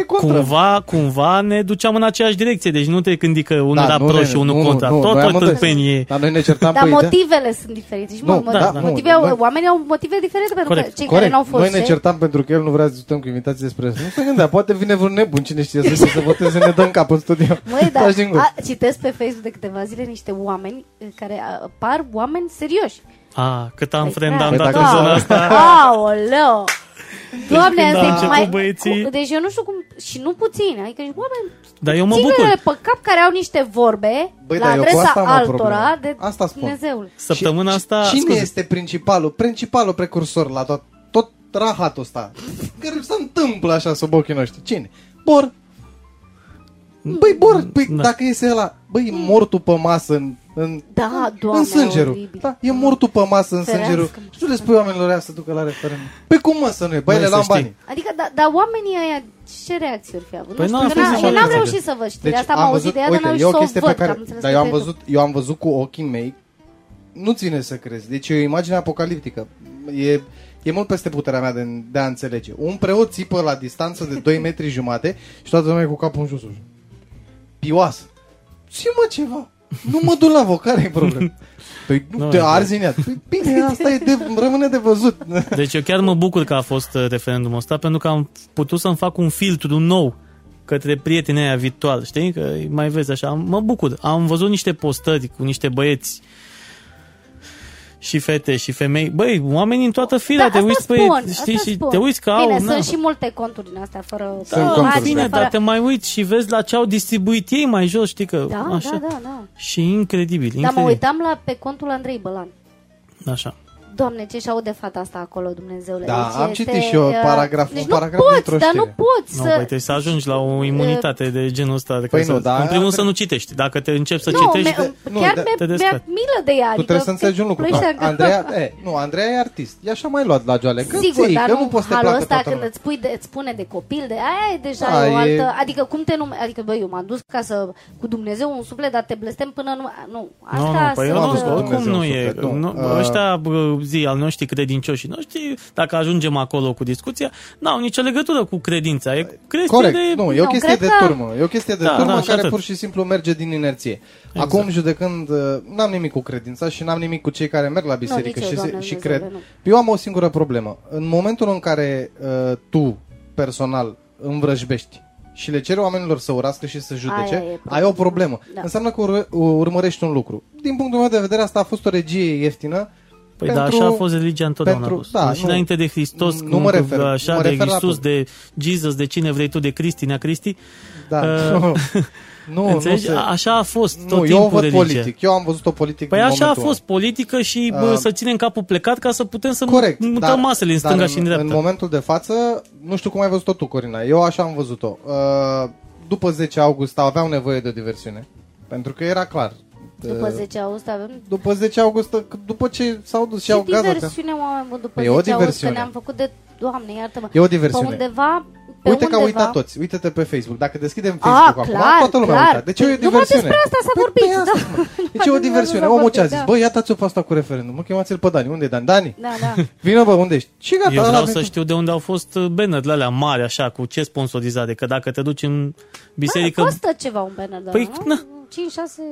cumva ne duceam în aceeași direcție. Deci nu te gândi că unul era pro și unul contra. Tot tâmpenie. Dar motivele sunt diferite. Oamenii au motive diferite pentru că cei care n-au fost. Noi ne certam pentru că el nu vrea să discutăm cu invitații despre asta. Nu se gândea, poate vine vreun nebun, cine știe, să voteze, ne dăm cap în studio. Citesc pe Facebook de câteva zile niște oameni care par oameni serioși. Cât am friendat în zona asta. Aoleu! Doamne, deci eu nu știu cum, și nu puține, adică oameni, dar eu mă bucur pe cap care au niște vorbe la adresa altora de asta Dumnezeul. Săptămâna asta, cine este principalul precursor la tot rahatul ăsta? Care se întâmplă așa sub ochii noștri. Cine? Bor, dacă iese ăla, mortul pe masă în sângerul. Da, e mortul pe masă în sângerul. Și tu le spui oamenilor aia să ducă la referendum. Pe cum mă să nu e? Băi, le luam banii. Adică, dar oamenii aia, ce reacții ori fi avut? Păi eu n-am reușit să văd știrea asta, m-am auzit de ea, dar n-am reușit să o văd. Dar eu am văzut cu ochii mei, nu ține să crezi. Deci e o imagine apocaliptică. E mult peste puterea mea de a înțelege. Un preot țipă la distanță de 2,5 metri și toată lumea cu capul în jos. Pioasă. Ce mă ceva? Nu mă duc la voc, care e problema? Păi nu te arzi în ea. Bine, asta rămâne de văzut. Deci eu chiar mă bucur că a fost referendumul ăsta, pentru că am putut să-mi fac un filtru nou către prietenii aia virtual, știi? Că mai vezi așa, mă bucur. Am văzut niște postări cu niște băieți și fete și femei. Băi, oamenii în toată firea, te uiți pe ei, știi, și te uiți că au... Bine, sunt și multe conturi din astea, fără... Bine, dar te mai uiți și vezi la ce au distribuit ei mai jos, știi că... Da. Și incredibil. Dar mă uitam pe contul Andrei Bălan. Așa. Doamne, ce-și aude fata asta acolo, Dumnezeule. Da, deci am citit și eu paragraful. Deci nu poți. Nu, trebuie să ajungi la o imunitate de genul ăsta. În primul să nu citești. Dacă te începi să citești... Mi-a milă de ea. Tu trebuie să înțelegi un lucru. Andreea e artist. E așa mai luat la joale. Sigur, dar nu halul ăsta când îți spune de copil, de aia e deja o altă... Adică cum te numești? Adică, băi, eu m-am dus ca să... Cu Dumnezeu un suflet, dar te blestem până... Nu, asta zi al noștri credincioșii noștri, dacă ajungem acolo cu discuția, n-au nicio legătură cu credința. E corect, nu, e o chestie de turmă. E o chestie de turmă care pur și simplu merge din inerție. Exact. Acum, judecând, n-am nimic cu credința și n-am nimic cu cei care merg la biserică și cred. Eu am o singură problemă. În momentul în care tu, personal, învrăjbești și le ceri oamenilor să urască și să judece, ai o problemă. Da. Înseamnă că urmărești un lucru. Din punctul meu de vedere, asta a fost o regie ieftină. Păi da, așa a fost religia întotdeauna. Și înainte de Hristos, de Iisus, de Jesus, de cine vrei tu, de Cristina, Cristi. Da. Așa a fost tot timpul religia. Eu am văzut-o politic. Păi așa a fost politică și să ținem capul plecat ca să putem să mutăm masele în stânga și în dreapta. În momentul de față, nu știu cum ai văzut-o tu, Corina, eu așa am văzut-o. După 10 august aveau nevoie de o diversiune, pentru că era clar. După 10 august avem... După 10 august, după ce s-au dus și au gază... Ce diversiune, oameni, după 10 august, că ne-am făcut de... Doamne, iartă-mă. E o diversiune. Uite că au uitat toți. Uite-te pe Facebook. Dacă deschidem Facebook acum, toată lumea a uitat. Deci e o diversiune. Numai despre asta s-a vorbit. Deci e o diversiune. Omul ce a zis? Bă, iată-ți-o pe asta cu referendum. Mă chemați-l pe Dani. Unde e Dani? Dani? Da. Vină, bă, unde ești? Și gata. Eu vreau să știu de unde au fost bannerele alea mari, așa, cu ce sponsorizare. Că dacă te duci în biserică... Costă ceva un banner, da? Păi,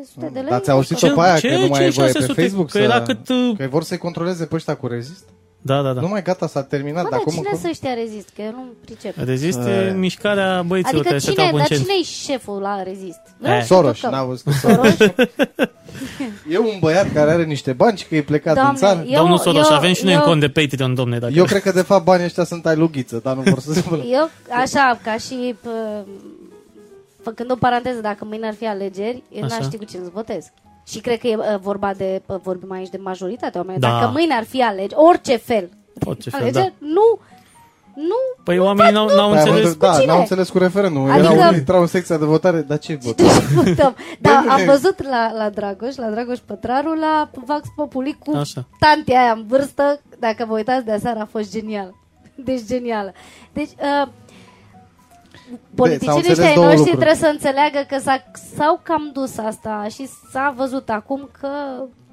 5-600 de lei. Dar ți-a auzit-o pe aia că nu mai e voie pe Facebook? Că vor să-i controleze pe ăștia cu rezist? Da. Numai gata, s-a terminat. Dar cine să ăștia rezist? Că eu nu pricep. Rezist e mișcarea băieților. Adică cine-i șeful la rezist? Soros, n-a văzut că Soros. E un băiat care are niște bani și că e plecat în țară. Domnul Soros, avem și noi un cont de Patreon, domne. Eu cred că de fapt banii ăștia sunt ai lui Ghiță, dar nu vor să se văd. Eu, așa, ca și... Făcând o paranteză, dacă mâine ar fi alegeri, eu n-aș ști cu cine să votez. Și cred că e vorba vorbim aici de majoritatea oamenilor. Dacă mâine ar fi alegeri, orice fel, Alegeri? Nu. Nu. Păi oamenii n-au înțeles. Da, n-au înțeles cu referendumul. Adică... Erau intrau în secția de votare, dar ce votăm? Da, am văzut la Dragoș Pătraru la Vax Populi cu tantea aia în vârstă. Dacă vă uitați de aseară, a fost genial. Deci genială. Deci politicienii ăștia noștri trebuie să înțeleagă că s-au cam dus asta și s-a văzut acum că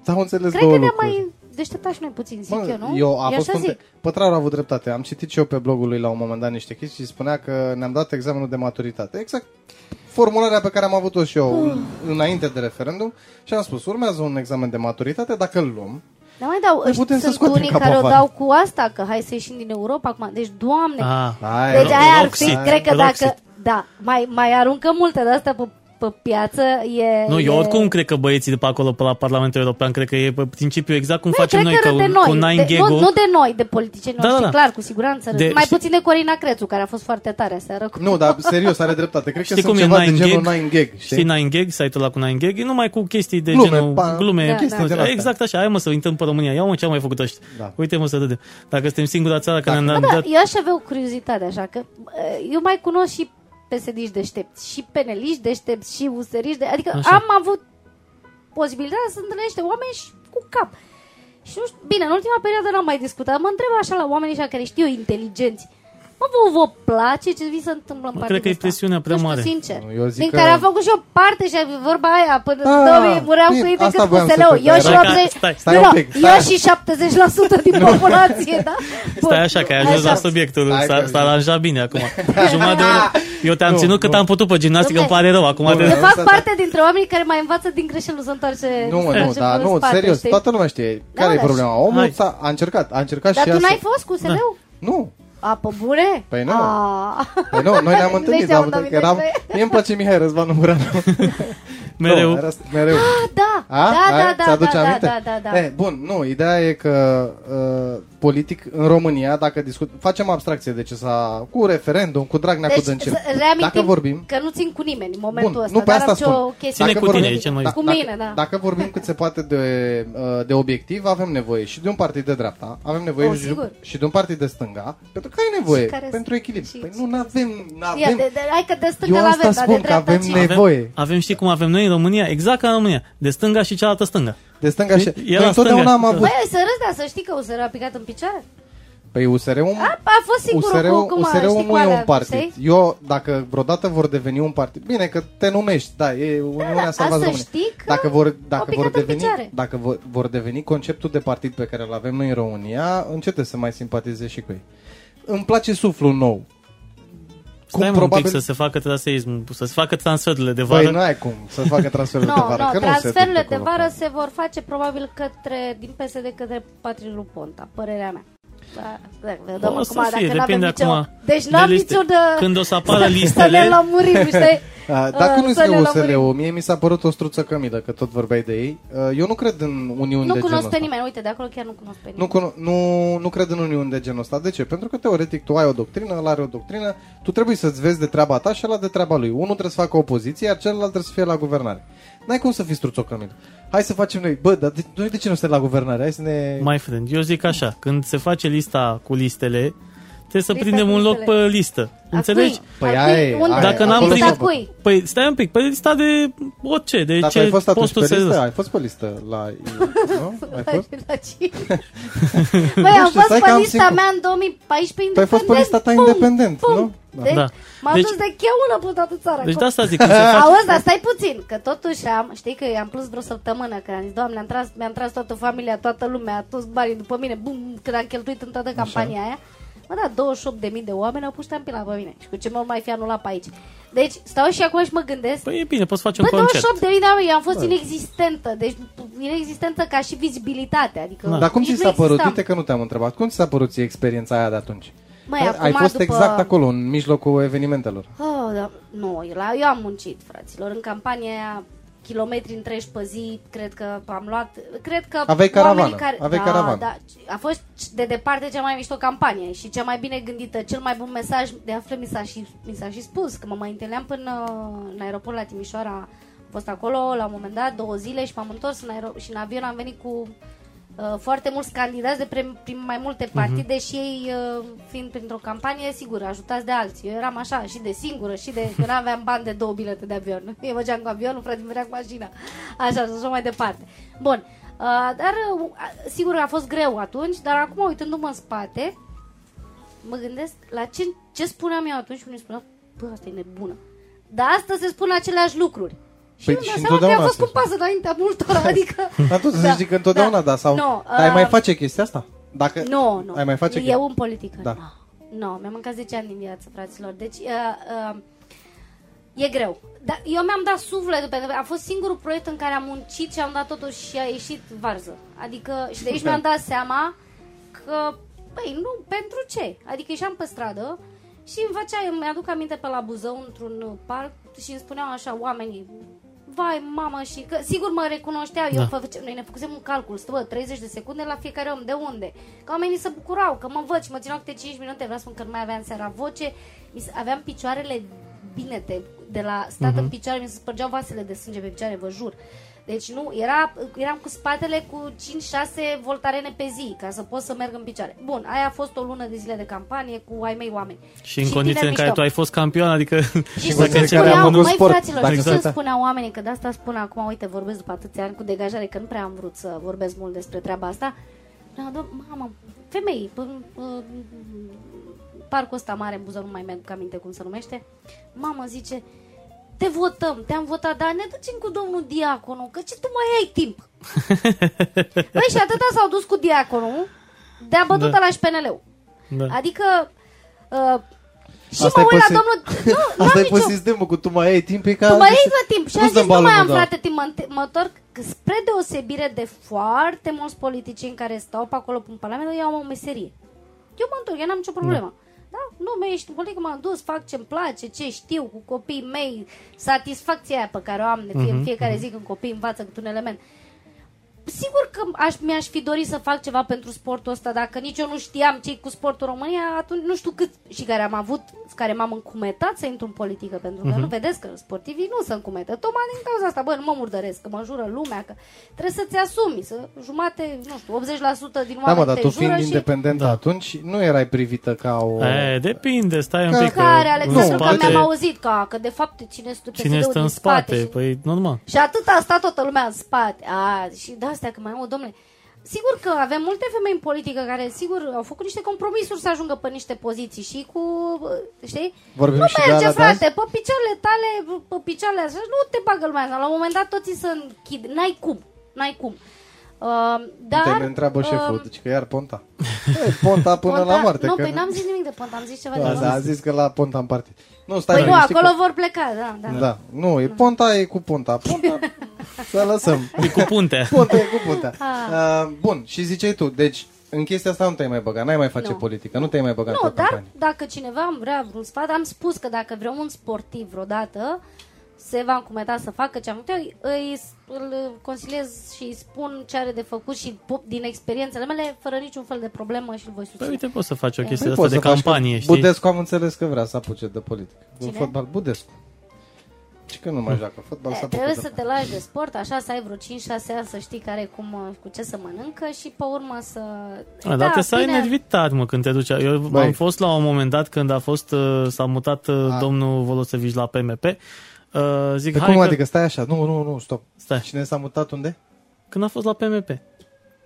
s-au înțeles cred că ne-am mai deșteptat și noi puțin, zic eu, nu? Pătraru a avut dreptate. Am citit și eu pe blogul lui la un moment dat niște chestii și spunea că ne-am dat examenul de maturitate. Exact formularea pe care am avut-o și eu înainte de referendum și am spus, urmează un examen de maturitate, dacă îl luăm. Dar mai dau, sunt unii care o dau cu asta, că hai să ieșim din Europa acum. Deci, Doamne, deci aia ar fi, cred că dacă, da, mai aruncă multe de astea pe piață. Nu, eu oricum cred că băieții de pe acolo, pe la Parlamentul European, cred că e pe principiu exact cum facem noi, cu 9GAG-ul. Nu de noi, de politicieni noștri, clar, cu siguranță. Mai puțin de Corina Crețu, care a fost foarte tare aseară. Nu, dar serios, are dreptate. Cred că sunt ceva de genul 9GAG. Știi 9GAG, site-ul ăla cu 9GAG, numai cu chestii de genul glume. Exact așa, hai mă să uităm pe România. Ia mă ce am mai făcut ăștia. Uite mă să râdem. Dacă suntem singura țară care ne-am dat... Eu aș avea o curiozitate așa, că eu mai cunosc și PSD-și deștepți, și peneliști deștepți, și useriști deștepți. Adică așa. Am avut posibilitatea să întâlnește oameni și cu cap. Și nu știu, bine, în ultima perioadă n-am mai discutat. Mă întreb așa la oamenii ăștia care știu inteligenți. Vă place ce vi se întâmplă în partidul ăsta? Cred că e presiunea prea mare. Sincer. Din care am făcut și o parte și vorba aia, până domnii mureau cu ei decât cu SLU. Eu și 70% din populație, da? Stai așa, că ai ajuns la subiectul. S-a aranjat bine acum. Eu te-am ținut cât am putut pe gimnastică, îmi pare rău. Eu fac parte dintre oamenii care mai învață din greșelul să întoarce. Nu, serios, toată lumea știe care e problema. Omul a încercat. Dar tu n-ai fost cu SLU? Nu. Apă bune? Păi nu. Păi nu, noi ne-am întâlnit. Mie îmi place Mihai Răzvan Ungureanu. Mereu. Mereu. Da. Bun, nu, ideea e că politic în România, dacă facem abstracție de ce s-a... cu referendum, cu Dragnea, cu Dâncel. Dacă vorbim... că nu țin cu nimeni în momentul ăsta. Nu, pe asta spun. Ține cu tine aici. Cu mine, da. Dacă vorbim cât se poate de obiectiv, avem nevoie și de un partid de dreapta, avem nevoie și de un partid de stânga, pentru că ai nevoie, pentru echilibru. Păi nu, n-avem... Hai că de stânga l-avem, dar de dreapta ce? Eu asta spun că avem nevoie. Avem, știi cum avem noi în România, exact ca în România, de stânga și cealaltă stânga. De stânga și... Noi întotdeauna am avut... Băi, să râzi, dar să știi că USR a picat în picioare? Păi USR-ul... A fost sigur cum a știi cu alea, știi? Eu, dacă vreodată vor deveni un partid... Bine, că te numești, da, e Uniunea Salvați România. Dacă vor deveni conceptul de partid pe care îl avem noi în România, încete să mai simpatizez și cu ei. Îmi place suflul nou. Stai mă un pic să se facă traseism, să se facă transferurile de vară. Păi nu ai cum să se facă transferurile de vară. Nu, transferurile de vară se vor face probabil din PSD către Patreonul Ponta, părerea mea. Da, o să fie, depinde acum. Deci n-am nicio de... Când o să apară listele... Să ne lămurim, știi? Dacă nu este USL-ul, mie mi s-a părut o struță cămidă, că tot vorbeai de ei. Eu nu cred în uniuni de genul ăsta. Nu cunosc pe nimeni, uite, de acolo chiar nu cunosc pe nimeni. Nu cred în uniuni de genul ăsta. De ce? Pentru că teoretic tu ai o doctrină, ăla are o doctrină, tu trebuie să-ți vezi de treaba ta și ăla de treaba lui. Unul trebuie să facă opoziție, iar celălalt trebuie să fie la guvernare. N-ai cum să fii struțocămidă. Hai să facem noi. Bă, dar noi de ce nu suntem la guvernare? Hai să ne... My friend, eu zic așa, când se face lista cu listele, trebuie să prindem un loc pe listă. Înțelegi? Păi dacă n-am primit... Păi stai un pic, pe lista de orice, de ce postul se dă. Ai fost pe listă la... Nu? Ai fost? Băi, am fost pe lista mea în 2014 independent. Tu ai fost pe lista ta independent, nu? Deci, da. M-am dus de cheulă pe toată țara. Deci de asta zic. Auzi, dar stai puțin, că totuși am, știi că eu am plus vreo săptămână, că am zis, Doamne, mi-am tras toată familia, toată lumea, toți banii după mine, bum, când am cheltuit în toată campania aia. Mă, da, 28.000 de oameni au pus tampila pe mine. Și cu ce mă mai fi anulat pe aici? Deci, stau și acolo și mă gândesc. Păi e bine, poți face un concert. 28.000 de oameni, eu am fost inexistentă. Deci, inexistentă ca și vizibilitate. Adică, da. Dar cum ți s-a părut? Uite că nu te-am întrebat. Cum ți s-a părut ție experiența aia de atunci? Măi, ai fost exact acolo, în mijlocul evenimentelor. Oh, da. Nu, eu am muncit, fraților. În campania aia, kilometri întregi pe zi, cred că am luat... Cred că aveai caravană. A fost de departe cea mai mișto campanie și cea mai bine gândită, cel mai bun mesaj. De altfel mi s-a și spus, că mă mai întâlneam până în aeroport la Timișoara. Am fost acolo la un moment dat, 2 zile, și m-am întors și în avion am venit cu foarte mulți candidați de prin mai multe partide și ei, fiind printr-o campanie, sigur, ajutați de alții. Eu eram așa, și de singură, și de... Eu n-aveam bani de 2 bilete de avion. Eu mergeam cu avionul, frate, mi-a cu mașina. Așa, așa mai departe. Bun. Dar, sigur, a fost greu atunci, dar acum, uitându-mă în spate, mă gândesc la ce spuneam eu atunci când îmi spuneam, bă, asta e nebună. Dar astăzi se spun aceleași lucruri. Și păi nu mi-a că a fost cum pasă înaintea multora, adică... Atunci să zici că întotdeauna da, sau... No, dar ai mai face chestia asta? Dacă... Nu, nu, eu în politică, da. Nu, mi-am mâncat 10 ani din viață, fraților, deci e greu. Dar eu mi-am dat sufletul, pentru că a fost singurul proiect în care am muncit și am dat totul și a ieșit varză. Adică, și de aici mi-am dat seama că, băi, nu, pentru ce? Adică ieșeam pe stradă și îmi făcea, îmi aduc aminte pe la Buzău, într-un parc, și îmi spuneau așa oamenii, vai, mamă, și că sigur mă recunoșteau, eu noi ne făcusem un calcul, stă, 30 de secunde la fiecare om, de unde? Că oamenii se bucurau, că mă văd și mă țineau câte 5 minute, vreau să spun că nu mai aveam seara voce, aveam picioarele binete, de la stat în picioare, mi se spărgeau vasele de sânge pe picioare, vă jur. Deci nu, eram cu spatele cu 5-6 voltarene pe zi, ca să pot să merg în picioare. Bun, aia a fost o lună de zile de campanie cu ai mei oameni. Și în condițiile în care tu ai fost campion, adică... Și să-mi spuneau, măi fraților, și să-mi spuneau oamenii, că de asta spun acum, uite, vorbesc după atâția ani cu degajare, că nu prea am vrut să vorbesc mult despre treaba asta. Mamă, femei, parcul ăsta mare în Buzău, nu mai mi-aduc aminte cum se numește, mamă, zice... Te votăm, te-am votat, dar ne ducem cu domnul Diaconu, că ce tu mai ai timp? Băi, și atâta s-au dus cu Diaconu, de-a bătut ăla și PNL-ul. Da. Adică... și asta mă uit la domnul... Nu, asta e pe sistemul, cu tu mai ai timp, e ca... Tu mai ai la timp. Și am zis, nu mai am, frate, timp, mă întorc, că spre deosebire de foarte mulți politicieni care stau pe acolo în Parlament, eu am o meserie. Eu mă întorc, eu n-am nicio problemă. Da. Da? Nu, ești politică, m-am dus, fac ce-mi place, ce știu, cu copiii mei, satisfacția aia pe care o am de fiecare zi când copiii învață cât un element. Sigur că mi-aș fi dorit să fac ceva pentru sportul ăsta, dacă nici eu nu știam ce-i cu sportul în România, atunci nu știu cât și care m-am încumetat să intru în politică, pentru că nu vedeți că sportivii nu se încumetă. Tocmai din cauza asta, bă, nu mă murdăresc, că mă jură lumea, că trebuie să-ți asumi, să jumate, nu știu, 80% din oameni te jură. Da, mă, dar tu fiind independentă atunci, nu erai privită ca o... Depinde, stai un pic. Care, Alexandru, că mi-am auzit că de fapt cine stă în spate, păi normal. Și atât a stat toată lumea în spate. Și da, că mai au, domnule. Sigur că avem multe femei în politică care, sigur, au făcut niște compromisuri să ajungă pe niște poziții și cu, știi? Vorbim nu merge, frate, pe picioarele tale, pe picioarele așa, nu te bagă lumea asta. La un moment dat toții se închid. N-ai cum, n-ai cum. Dar... Te întreabă șeful, deci că iar Ponta. Ponta până la moarte. Nu, păi n-am zis nimic de Ponta, am zis ceva de... Da, a zis că la Ponta în parte. Nu, stai, păi nu, acolo vor pleca, da. Nu, e Ponta, e cu Ponta. Ponta... Să lăsăm. E cu puntea. Ponta e cu puntea. Bun, și ziceai tu, deci în chestia asta nu te-ai mai băgat, n-ai mai face politică, nu te-ai mai băgat. Nu, dar dacă cineva îmi vrea vreun sfat, am spus că dacă vreau un sportiv vreodată se va încumeta să facă ce am făcut, îl consiliez și îi spun ce are de făcut și din experiențele mele, fără niciun fel de problemă și îl voi susține. Păi uite, poți să faci o chestie asta de campanie, știi? Budescu am înțeles că vrea să apuce de politică. Cine? În fotbal, Budescu. Și că nu mai joacă fotbal, trebuie să te lași de sport, așa, să ai vreo 5-6 ani, să știi care cu ce să mănâncă și pe urmă să... Dar trebuie să ai nervitat, mă, când te duci. Eu am fost la un moment dat când s-a mutat domnul Volosevici la PMP. Zic, hai cum, adică stai așa, nu, stop. Stai. Cine s-a mutat unde? Când a fost la PMP.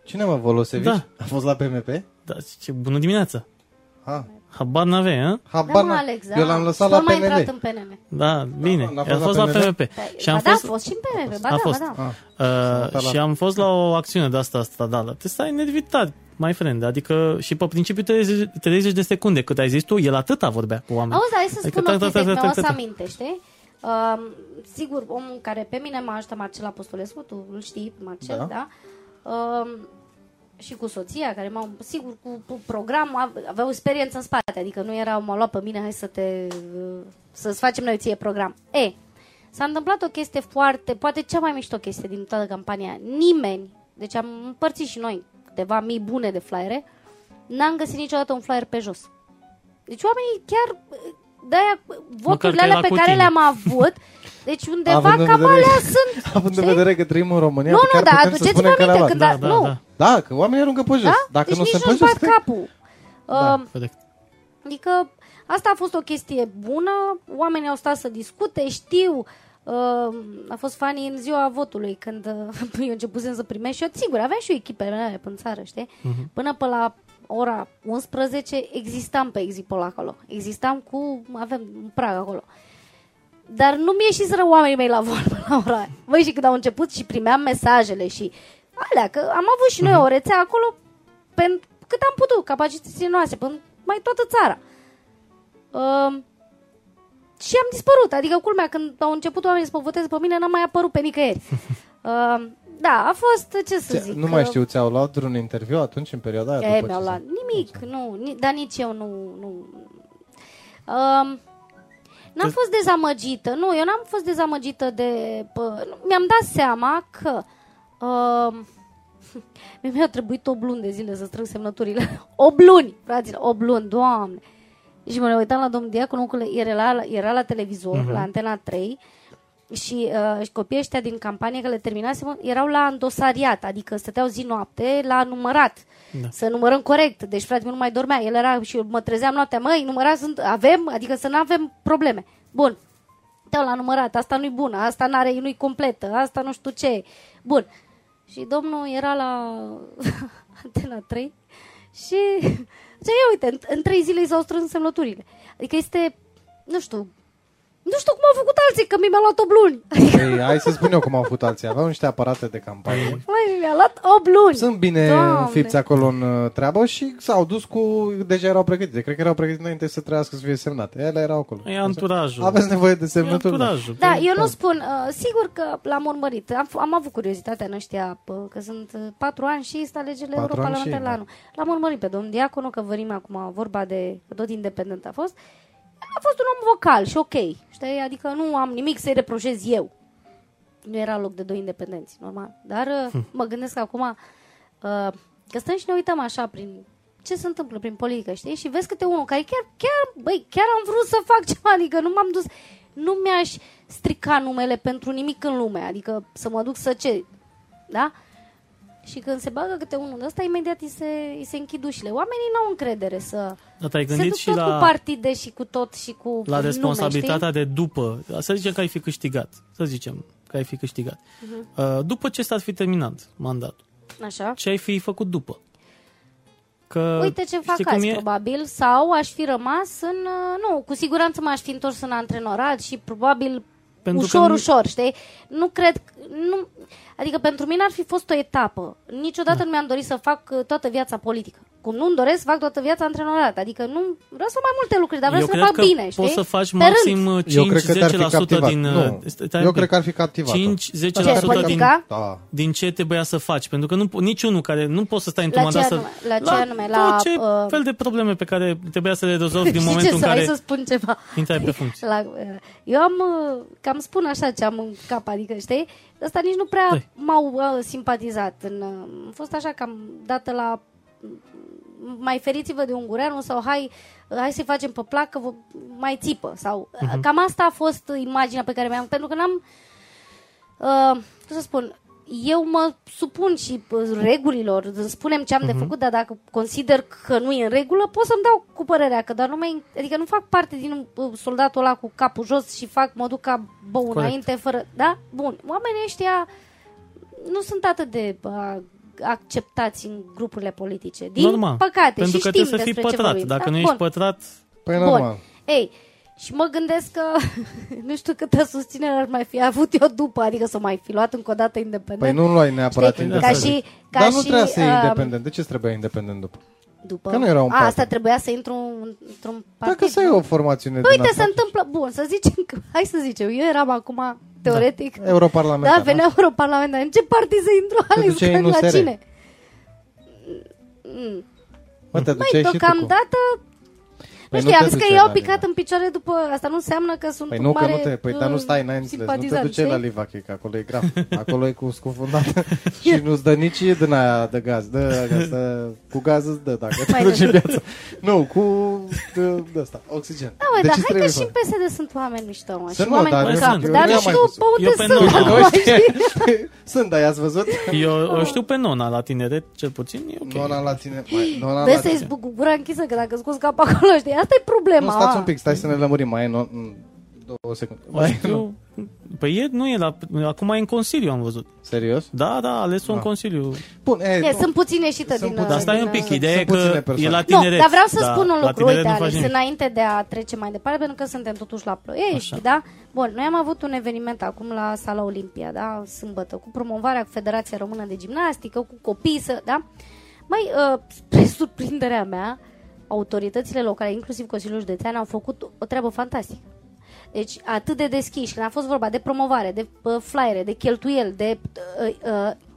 Cine, mă, Volosevici? Da. A fost la PMP? Da, ce bună dimineața. Habar n-avei, a? Habar n-a... Alex, eu l-am lăsat la PNL. Mai intrat în PNL. Da, bine. A fost la PMP. Și am fost și în PNL. A fost. Și am fost la o acțiune de asta stradală. Te stai nervitat, my friend. Adică și pe principiu 30 de secunde, cât ai zis tu, el atâta vorbea cu oameni. Auzi, hai să spun o chestie, că o să aminte, știi? Sigur, omul care pe mine m-a ajutat, Marcel Apostolescu, tu îl știi, Marcel, da? Și cu soția, care m-au, sigur, cu program, aveau experiență în spate, adică nu erau, m-au luat pe mine, hai să-ți facem noi ție program. S-a întâmplat o chestie poate cea mai mișto chestie din toată campania. Nimeni, deci am împărțit și noi câteva mii bune de flyere, n-am găsit niciodată un flyer pe jos. Deci oamenii chiar... de-aia voturile alea pe care le-am avut. Deci undeva cam alea sunt. Având în vedere că trăim în România, nu, da, aduceți-vă aminte că da, că oamenii aruncă pe jos. Da? Dacă deci nu nici nu-și bat capul. Adică asta a fost o chestie bună. Oamenii au stat să discute, știu. A fost funny în ziua votului, când eu începusem să primești și eu, sigur, aveam și eu echipele mele până țară, știi? Uh-huh. Până pe la ora 11 existam pe Exipol acolo. Existam cu, avem un prag acolo. Dar nu mi-e ieșiseră oamenii mei la vorbă la ora aia. Băi, și când au început și primeam mesajele și alea, că am avut și noi o rețea acolo pentru cât am putut, capacitățile noastre, până mai toată țara. Și am dispărut, adică culmea, când au început oamenii să mă voteze pe mine, n-am mai apărut pe nicăieri. Da, a fost, ce să zic... Nu mai știu, ți-au luat vreun interviu atunci, în perioada aia? Ei, mi-au luat nimic, nu, dar nici eu nu. N-am fost dezamăgită, eu n-am fost dezamăgită de... mi-am dat seama că... mi-a trebuit 8 luni de zile să strâng semnăturile. 8 luni, fraților, 8 luni, doamne! Și mă uitam la domnul Diaconu, era la televizor, la Antena 3, și copiii ăștia din campanie, că le terminasem, erau la îndosariat, adică stăteau zi-noapte la numărat, să numărăm corect. Deci fratele meu nu mai dormea, el era și eu mă trezeam noaptea, măi, numărați, avem, adică să nu avem probleme. Bun, stau la numărat, asta nu-i bună, asta nu-i completă, asta nu știu ce. Bun, și domnul era la Antena 3 și... Deci, ia uite, în 3 zile s-au strâns semnăturile. Adică este, nu știu cum au făcut alții, că mi-a luat 8 luni. Adică... Ei, hai să spun eu cum au făcut alții. Aveau niște aparate de campanie. Măi, mi-a luat 8 luni. Sunt bine înfipți acolo în treabă și s-au dus cu... Deja erau pregătite. Cred că erau pregătite înainte să trească să fie semnate. Ele erau acolo. E anturajul. Aveți nevoie de semnături. Da, eu nu spun. Sigur că l-am urmărit. Am avut curiozitatea în ăștia, că sunt 4 ani și sunt alegerile europarlamentare la anul. L-am urmărit pe domnul Diaconu, că vorim acum vorba de... Tot independent a fost. A fost un om vocal și ok, știi? Adică nu am nimic să-i reproșez eu. Nu era loc de 2 independenți, normal. Dar mă gândesc acum că stăm și ne uităm așa prin ce se întâmplă prin politică, știi? Și vezi câte unul care chiar am vrut să fac ceva, adică nu m-am dus, nu mi-aș strica numele pentru nimic în lume, adică să mă duc să cer, da? Și când se bagă câte unul de ăsta, imediat îi se închid ușile. Oamenii n-au încredere să... Da, te-ai gândit și la... cu partide și cu tot și cu... La responsabilitatea lume, de după... Să zicem că ai fi câștigat. Uh-huh. După ce s-ar fi terminat mandatul. Așa. Ce ai fi făcut după? Că, uite ce fac azi, probabil. Sau aș fi rămas în... Nu, cu siguranță m-aș fi întors în antrenorat și probabil... Pentru ușor, știi? Nu cred... Nu, adică pentru mine ar fi fost o etapă. Niciodată nu mi-am dorit să fac toată viața politică. Cum nu-mi doresc să fac toată viața antrenorat. Adică nu, vreau să fac mai multe lucruri, dar vreau să le fac bine, știi? Poți să faci maxim 5-10% din... Eu cred că ar fi captivat. 5-10% din ce trebuia să faci. Pentru că niciunul care... Nu poți să stai într-un mandat să... La ce fel de probleme pe care trebuia să le rezolvi din momentul în care... Intrai pe funcție. Eu am... Cam spun așa ce am în cap, adică, știi? Asta nici nu prea m-au simpatizat. Am fost așa cam dată la... mai feriți-vă de Ungureanu sau hai să-i facem pe plac că mai țipă. Sau, cam asta a fost imaginea pe care mi-am... Pentru că n-am... cum să spun... Eu mă supun și regulilor, spunem ce am de făcut, dar dacă consider că nu e în regulă, pot să-mi dau cu părerea că, dar adică nu fac parte din soldatul ăla cu capul jos și mă duc ca bău înainte fără, da? Bun, oamenii ăștia nu sunt atât de acceptați în grupurile politice. Din normal, păcate, pentru și că știm trebuie să fii pătrat, dacă nu ești pătrat, păi normal. Ei, și mă gândesc că nu știu câtă susținere ar mai fi avut eu după, adică să mai fi luat încă o dată independent. Păi nu luai neapărat independent. Dar nu trebuia să iei independent. De ce trebuia independent după? Că nu era un partid. Asta trebuia să intru într-un partid. Dacă să iei o formațiune din asta. Se întâmplă, bun, să zicem că, hai să zicem, eu eram acum, teoretic, europarlamentar. Da, venea europarlamentar. În ce partid să intru, Alex? Că la cine? Măi, deocamdată... Nu știu, am zis că i-au picat în picioare după... Asta nu înseamnă că sunt mare... Păi dar nu stai, n-ai înțeles. Nu te duce la Livache, că acolo e grav. Acolo e cu scufundată și nu-ți dă nici din aia de gaz. Cu gaz îți dă, dacă te duce viața. Nu, cu ăsta, oxigen. Dar hai că și în PSD sunt oameni mișto, și oameni cu cap. Dar nu știu pe unde sunt. Sunt, dar i-ați văzut? Eu știu pe Nona la tineret, cel puțin, e ok. Nona la tineret. Vezi să-i zbuc gura închisă, că dacă scoți cap acolo, știi, asta e problema. Nu, stați un pic, stai să ne lămurim, mai e 2 secunde. Păi nu e la... Acum e în Consiliu, am văzut. Serios? Da, da, ales-o în Consiliu. Bun, sunt puțin ieșită din... Dar stai un pic, ideea e că e la tineret. Nu, dar vreau să spun un lucru, uite, Alex, înainte de a trece mai departe, pentru că suntem totuși la Ploiești, da? Bun, noi am avut un eveniment acum la Sala Olimpia, da? Sâmbătă, cu promovarea Federației Română de Gimnastică, cu copii, da? Mai, spre surprinderea mea, autoritățile locale, inclusiv Consiliul Județean, au făcut o treabă fantastică. Deci atât de deschiși, când a fost vorba de promovare, de flyere, de cheltuieli, de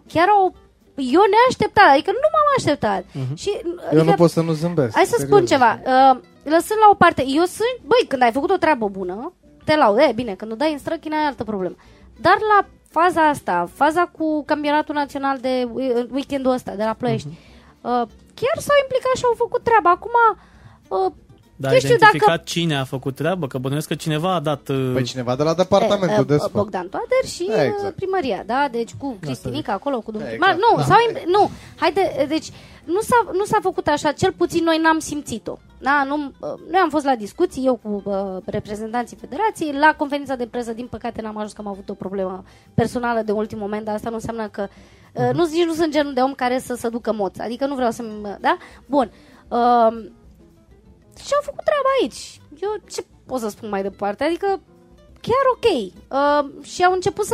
chiar au... Eu neașteptat, adică nu m-am așteptat. Și, adică, eu nu pot să nu zâmbesc. Hai să spun ceva, lăsând la o parte, eu sunt... Băi, când ai făcut o treabă bună, te laud, bine, când o dai în străchina e altă problemă. Dar la faza asta, faza cu campionatul național de weekendul ăsta, de la Ploiești, chiar s-au implicat și au făcut treaba. Acum... Dar a identificat dacă... cine a făcut treabă, că bănuiesc că cineva a dat... Păi cineva de la departamentul de sport. Bogdan Toader și exact. Primăria, da? Deci cu Cristinica acolo, cu domnul primar. Exact. Nu, haide, deci nu s-a făcut așa, cel puțin noi n-am simțit-o. Da, noi am fost la discuții, eu cu reprezentanții federației, la conferința de presă, din păcate n-am ajuns că am avut o problemă personală de ultim moment, dar asta nu înseamnă că... nici nu sunt genul de om care să se ducă moț, adică nu vreau să-mi... Da? Bun... Și au făcut treaba aici. Eu ce pot să spun mai departe? Adică chiar ok. Și au început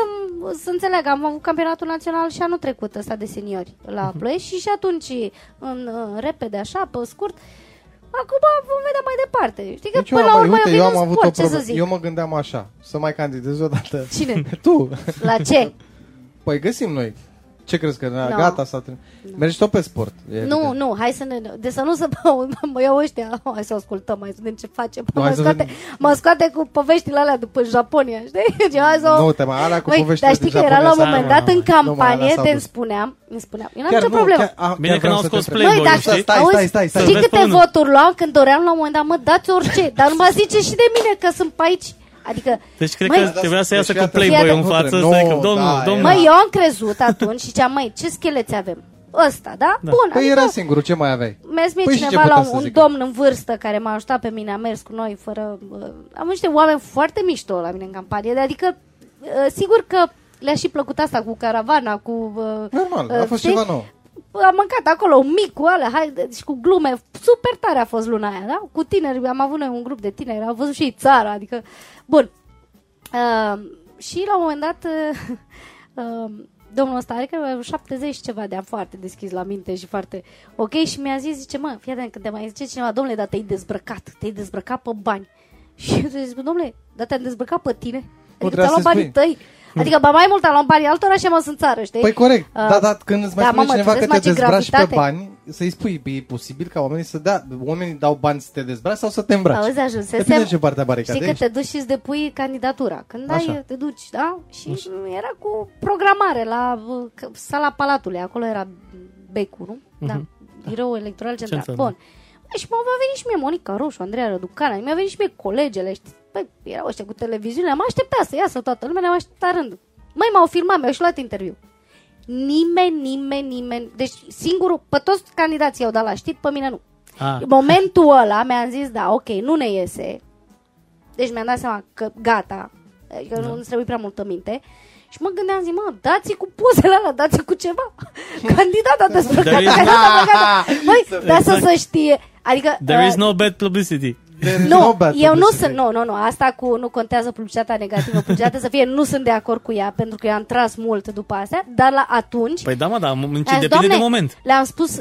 să înțeleagă. Am avut campionatul național și anul trecut ăsta de seniori la Ploiești și atunci repede așa, pe scurt. Acum vom vedea mai departe. Știi că deci până la urmă eu am avut sport, ce să zic? Eu mă gândeam așa, să mai candidez odată. Cine? Tu. La ce? Păi găsim noi. Ce crezi că gata s-a terminat? Mergi tot pe sport. Nu, hai să ne... De să nu se mă iau ăștia, hai să ascultăm, hai să vedem ce facem. Mă scoate cu poveștile alea după Japonia, știi? Nu, tema alea cu poveștile din Japonia. Dar știi că era la un moment dat în campanie, te-mi spuneam, eu n-am nicio problemă. Bine că n-au scos Playboy, știi? Stai. Știi câte voturi luam când doream la un moment dat, mă, dați orice, dar nu mă zice și de mine că sunt pe aici. Adică, deci cred că trebuia să iasă cu Playboy în față. Măi, eu am crezut atunci și ziceam, ce scheleți avem? Ăsta, da? Bun. Păi adică, era singurul, ce mai aveai? Mi-a zis cineva la un domn în vârstă care m-a ajutat pe mine, a mers cu noi fără... Am niște oameni foarte mișto la mine în campanie, adică sigur că le-a și plăcut asta cu caravana, cu... Normal, a fost ceva nou. Am mâncat acolo un mic cu alea, și cu glume, super tare a fost luna aia, da? Cu tineri, am avut noi un grup de tineri, am văzut și țara, adică... Bun. Și la un moment dat, domnul ăsta are că 70 ceva de ani, foarte deschis la minte și foarte ok, și mi-a zis, zice, fii atent, când te mai zice cineva, domnule, dar te-ai dezbrăcat pe bani. Și eu zic, domnule, dar te-ai dezbrăcat pe tine? Adică ți-a luat banii tăi. Adică, mai mult am luat banii altora și am în țară, știi? Păi corect, dar când îți mai spune cineva că te dezbraci pe bani, să-i spui, e posibil ca oamenii să dea, oamenii dau bani să te dezbraci sau să te îmbraci. Auzi, ajunsesem, depinde ce partea baricadei. Știi că te duci și îți depui candidatura. Când te duci, da? Și era cu programare la sala Palatului, acolo era becul, nu? Da, biroul electoral central. Bun. Și m-a venit și mie Monica Roșu, Andreea Răducan, mi-a venit și mie colegele, știi? Păi, erau ăștia cu televiziunea, am așteptat să iasă toată lumea, ne-am așteptat rândul. M-au filmat, mi-au și luat interviu. Nimeni. Deci singurul, pe toți candidații i-au dat la știri, pe mine nu. Momentul ăla mi-am zis, nu ne iese. Deci mi-am dat seama că gata, adică nu-ți trebuie prea multă minte. Și mă gândeam, zic, dați-i cu pozele alea, dați-i cu ceva. Candidata dezbrăcată, candidata. Măi, dar să știe. Adică... There is no bad publicity. Nu, eu nu sunt, nu, asta cu nu contează publicitatea negativă, publicitatea să fie, nu sunt de acord cu ea, pentru că eu am tras mult după astea, dar la atunci... Păi da, depinde de moment. Le-am spus,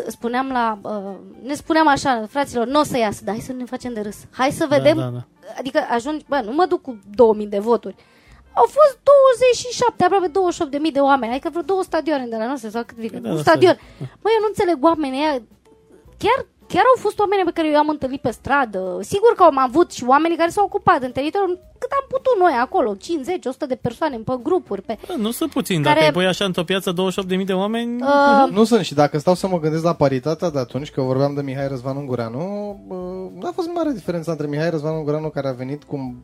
ne spuneam așa, fraților, nu o să iasă, dar hai să ne facem de râs, hai să vedem, adică ajungi, nu mă duc cu 2000 de voturi, au fost 27, aproape 28.000 de oameni, adică vreo 2 stadioane de la noastră, sau cât vine, un stadion. Măi, eu nu înțeleg oamenii ăia, chiar... chiar au fost oameni pe care eu am întâlnit pe stradă. Sigur că am avut și oamenii care s-au ocupat în teritoriul cât am putut noi acolo, 50-100 de persoane pe grupuri. Pe... Nu sunt puțin, care... dacă îi pui așa într-o piață 28.000 de oameni... Nu sunt, și dacă stau să mă gândesc la paritatea de atunci, că vorbeam de Mihai Răzvan Ungureanu, nu a fost mare diferența între Mihai Răzvan Ungureanu, care a venit cu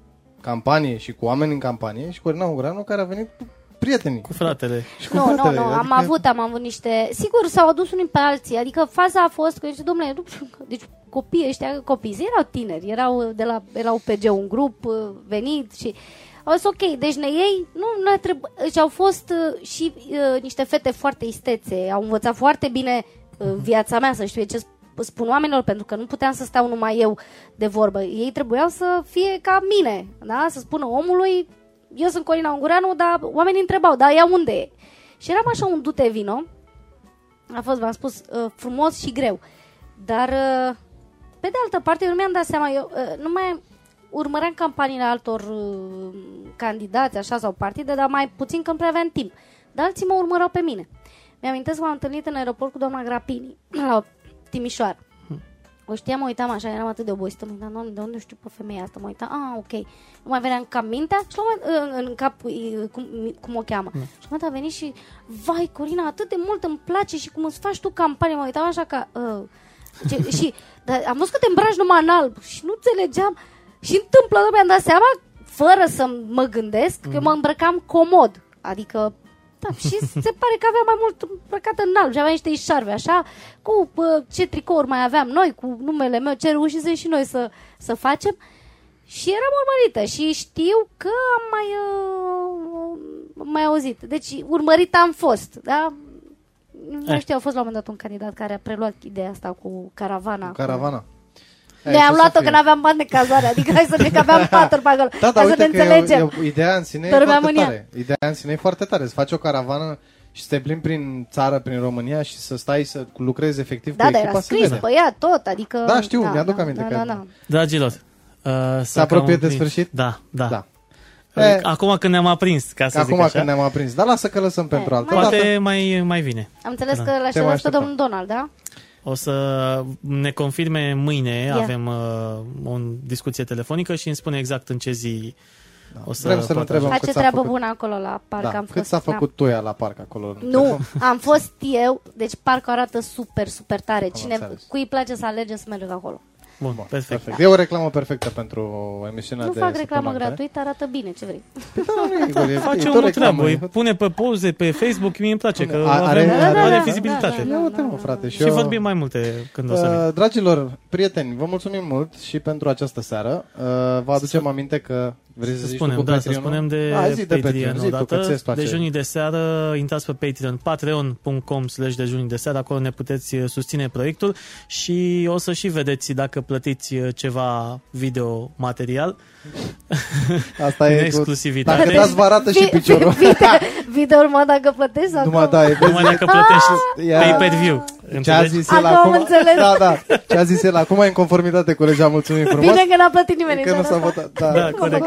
campanie și cu oameni în campanie, și Corina Ungureanu, care a venit cu prietenii. Cu fratele. Nu, adică... am avut niște... Sigur, s-au adus unii pe alții, adică faza a fost că, domnule, deci copiii ăștia, erau tineri, erau PG un grup venit și... Au zis, ok, deci ne iei, nu trebuie... Deci au fost și niște fete foarte istețe, au învățat foarte bine viața mea, să știu ce spun oamenilor, pentru că nu puteam să stau numai eu de vorbă. Ei trebuiau să fie ca mine, da? Să spună omului, eu sunt Corina Ungureanu, dar oamenii întrebau, dar ea unde e? Și eram așa un dute vino, a fost, v-am spus, frumos și greu, dar pe de altă parte eu nu mi-am dat seama, eu nu mai urmăream campaniile altor candidați, așa, sau partide, dar mai puțin că îmi prea aveam timp, dar alții mă urmăreau pe mine. Mi-amintesc că m-am întâlnit în aeroport cu doamna Grapini, la Timișoara. O știam, mă uitam așa, eram atât de obosită, mă uitam, doamne, de unde știu pe femeia asta, mă uitam, ah, ok, nu mai venea în cap mintea și în cap cum o cheamă. Și la un moment dat a venit și, vai, Corina, atât de mult îmi place și cum îți faci tu campanie, mă uitam așa ca, și dar am văzut că te îmbraci numai în alb și nu înțelegeam și întâmplă, doamne, am dat seama, fără să mă gândesc, că mă îmbrăcam comod, adică, da, și se pare că aveam mai mult îmbrăcat în alb și aveam niște ișarve așa, cu ce tricouri mai aveam noi, cu numele meu, ce reușise și noi să facem. Și eram urmărită și știu că am mai auzit. Deci urmărită am fost, da? Nu știu, a fost la un moment dat un candidat care a preluat ideea asta cu caravana. Cu caravana. Ne-am luat-o că n-aveam bani de cazare, adică hai să ne că aveam patru pe acolo, da, să ne înțelegem. Ideea în sine e foarte tare, să faci o caravană și să te plimbi prin țară, prin România și să stai să lucrezi efectiv cu echipa. Da, era scris pe ea tot, adică... Da, știu, mi-aduc aminte că... Dragilor, să apropie de sfârșit? Da. Acum când ne-am aprins, ca să zic așa. Acum când ne-am aprins, dar lasă că lăsăm pentru altă dată. Poate mai vine. Am înțeles că l-aș aștepta domnul Donald, da? O să ne confirme mâine, avem o discuție telefonică și îmi spune exact în ce zi o să... Vrem să ne întrebăm cât s-a făcut... bună acolo la parc. Da. Cât s-a făcut toia la parc acolo? Nu, am fost eu, deci parcul arată super, super tare. Cui îi place să alege, să merge acolo. Bun, perfect. Da. E o reclamă perfectă pentru emisiunea de... Nu fac reclamă gratuită, arată bine, ce vrei. Face o treabă, pune pe poze, pe Facebook, mie îmi place că are vizibilitate. Nu, temă, frate. Și vorbim mai multe când o să vin. Dragilor, prieteni, vă mulțumim mult și pentru această seară. Vă aducem aminte că... Vrei să spunem, să spunem de Patreon odată. Dejunii de seară, intrați pe Patreon, patreon.com/dejunii de seară, acolo ne puteți susține proiectul și o să și vedeți dacă plătiți ceva video material. Asta e exclusivitate. Dacă dați, vă arată și piciorul. Video-ul mă dacă plătești sau nu? Numai dacă plătești pay-per-view. Ce a zis el acum? Ce a zis el acum e în conformitate cu legea, mulțumim frumos. Bine că n-a plătit nimeni. Că nu s-a votat. Da, corect.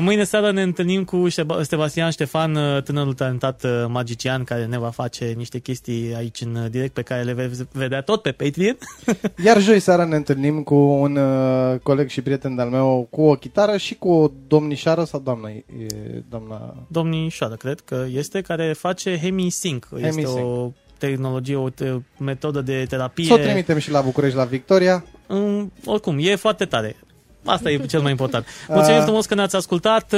Mâine seara ne întâlnim cu Sebastian Ștefan, tânărul talentat magician, care ne va face niște chestii aici în direct, pe care le veți vedea tot pe Patreon. Iar joi seara ne întâlnim cu un coleg și prieten de-al meu, cu o chitară și cu o domnișoară sau doamnă? Domnișoară, cred că este, care face hemi-sync. Este o tehnologie, o metodă de terapie. S-o trimitem și la București, la Victoria. Oricum, e foarte tare. Asta e cel mai important. Mulțumim frumos că ne-ați ascultat.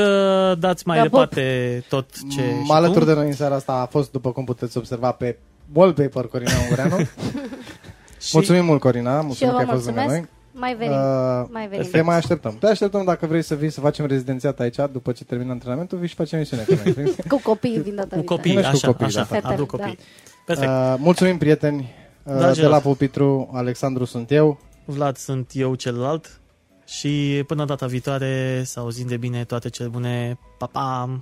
Dați mai departe tot ce... Mă alături de noi în seara asta a fost, după cum puteți observa, pe wallpaper Corina Ungureanu. Mulțumim mult, Corina. Mulțumim că ai fost lângă noi. Mai venim, Te mai așteptăm. Te așteptăm dacă vrei să vii să facem rezidențiata aici. După ce termină antrenamentul, vii și facem emisiunea cu copiii din data viitoare. Mulțumim, prieteni. De la Pupitru, Alexandru sunt eu, Vlad sunt eu celălalt. Și până data viitoare, să auzim de bine, toate cele bune. Pa, pa!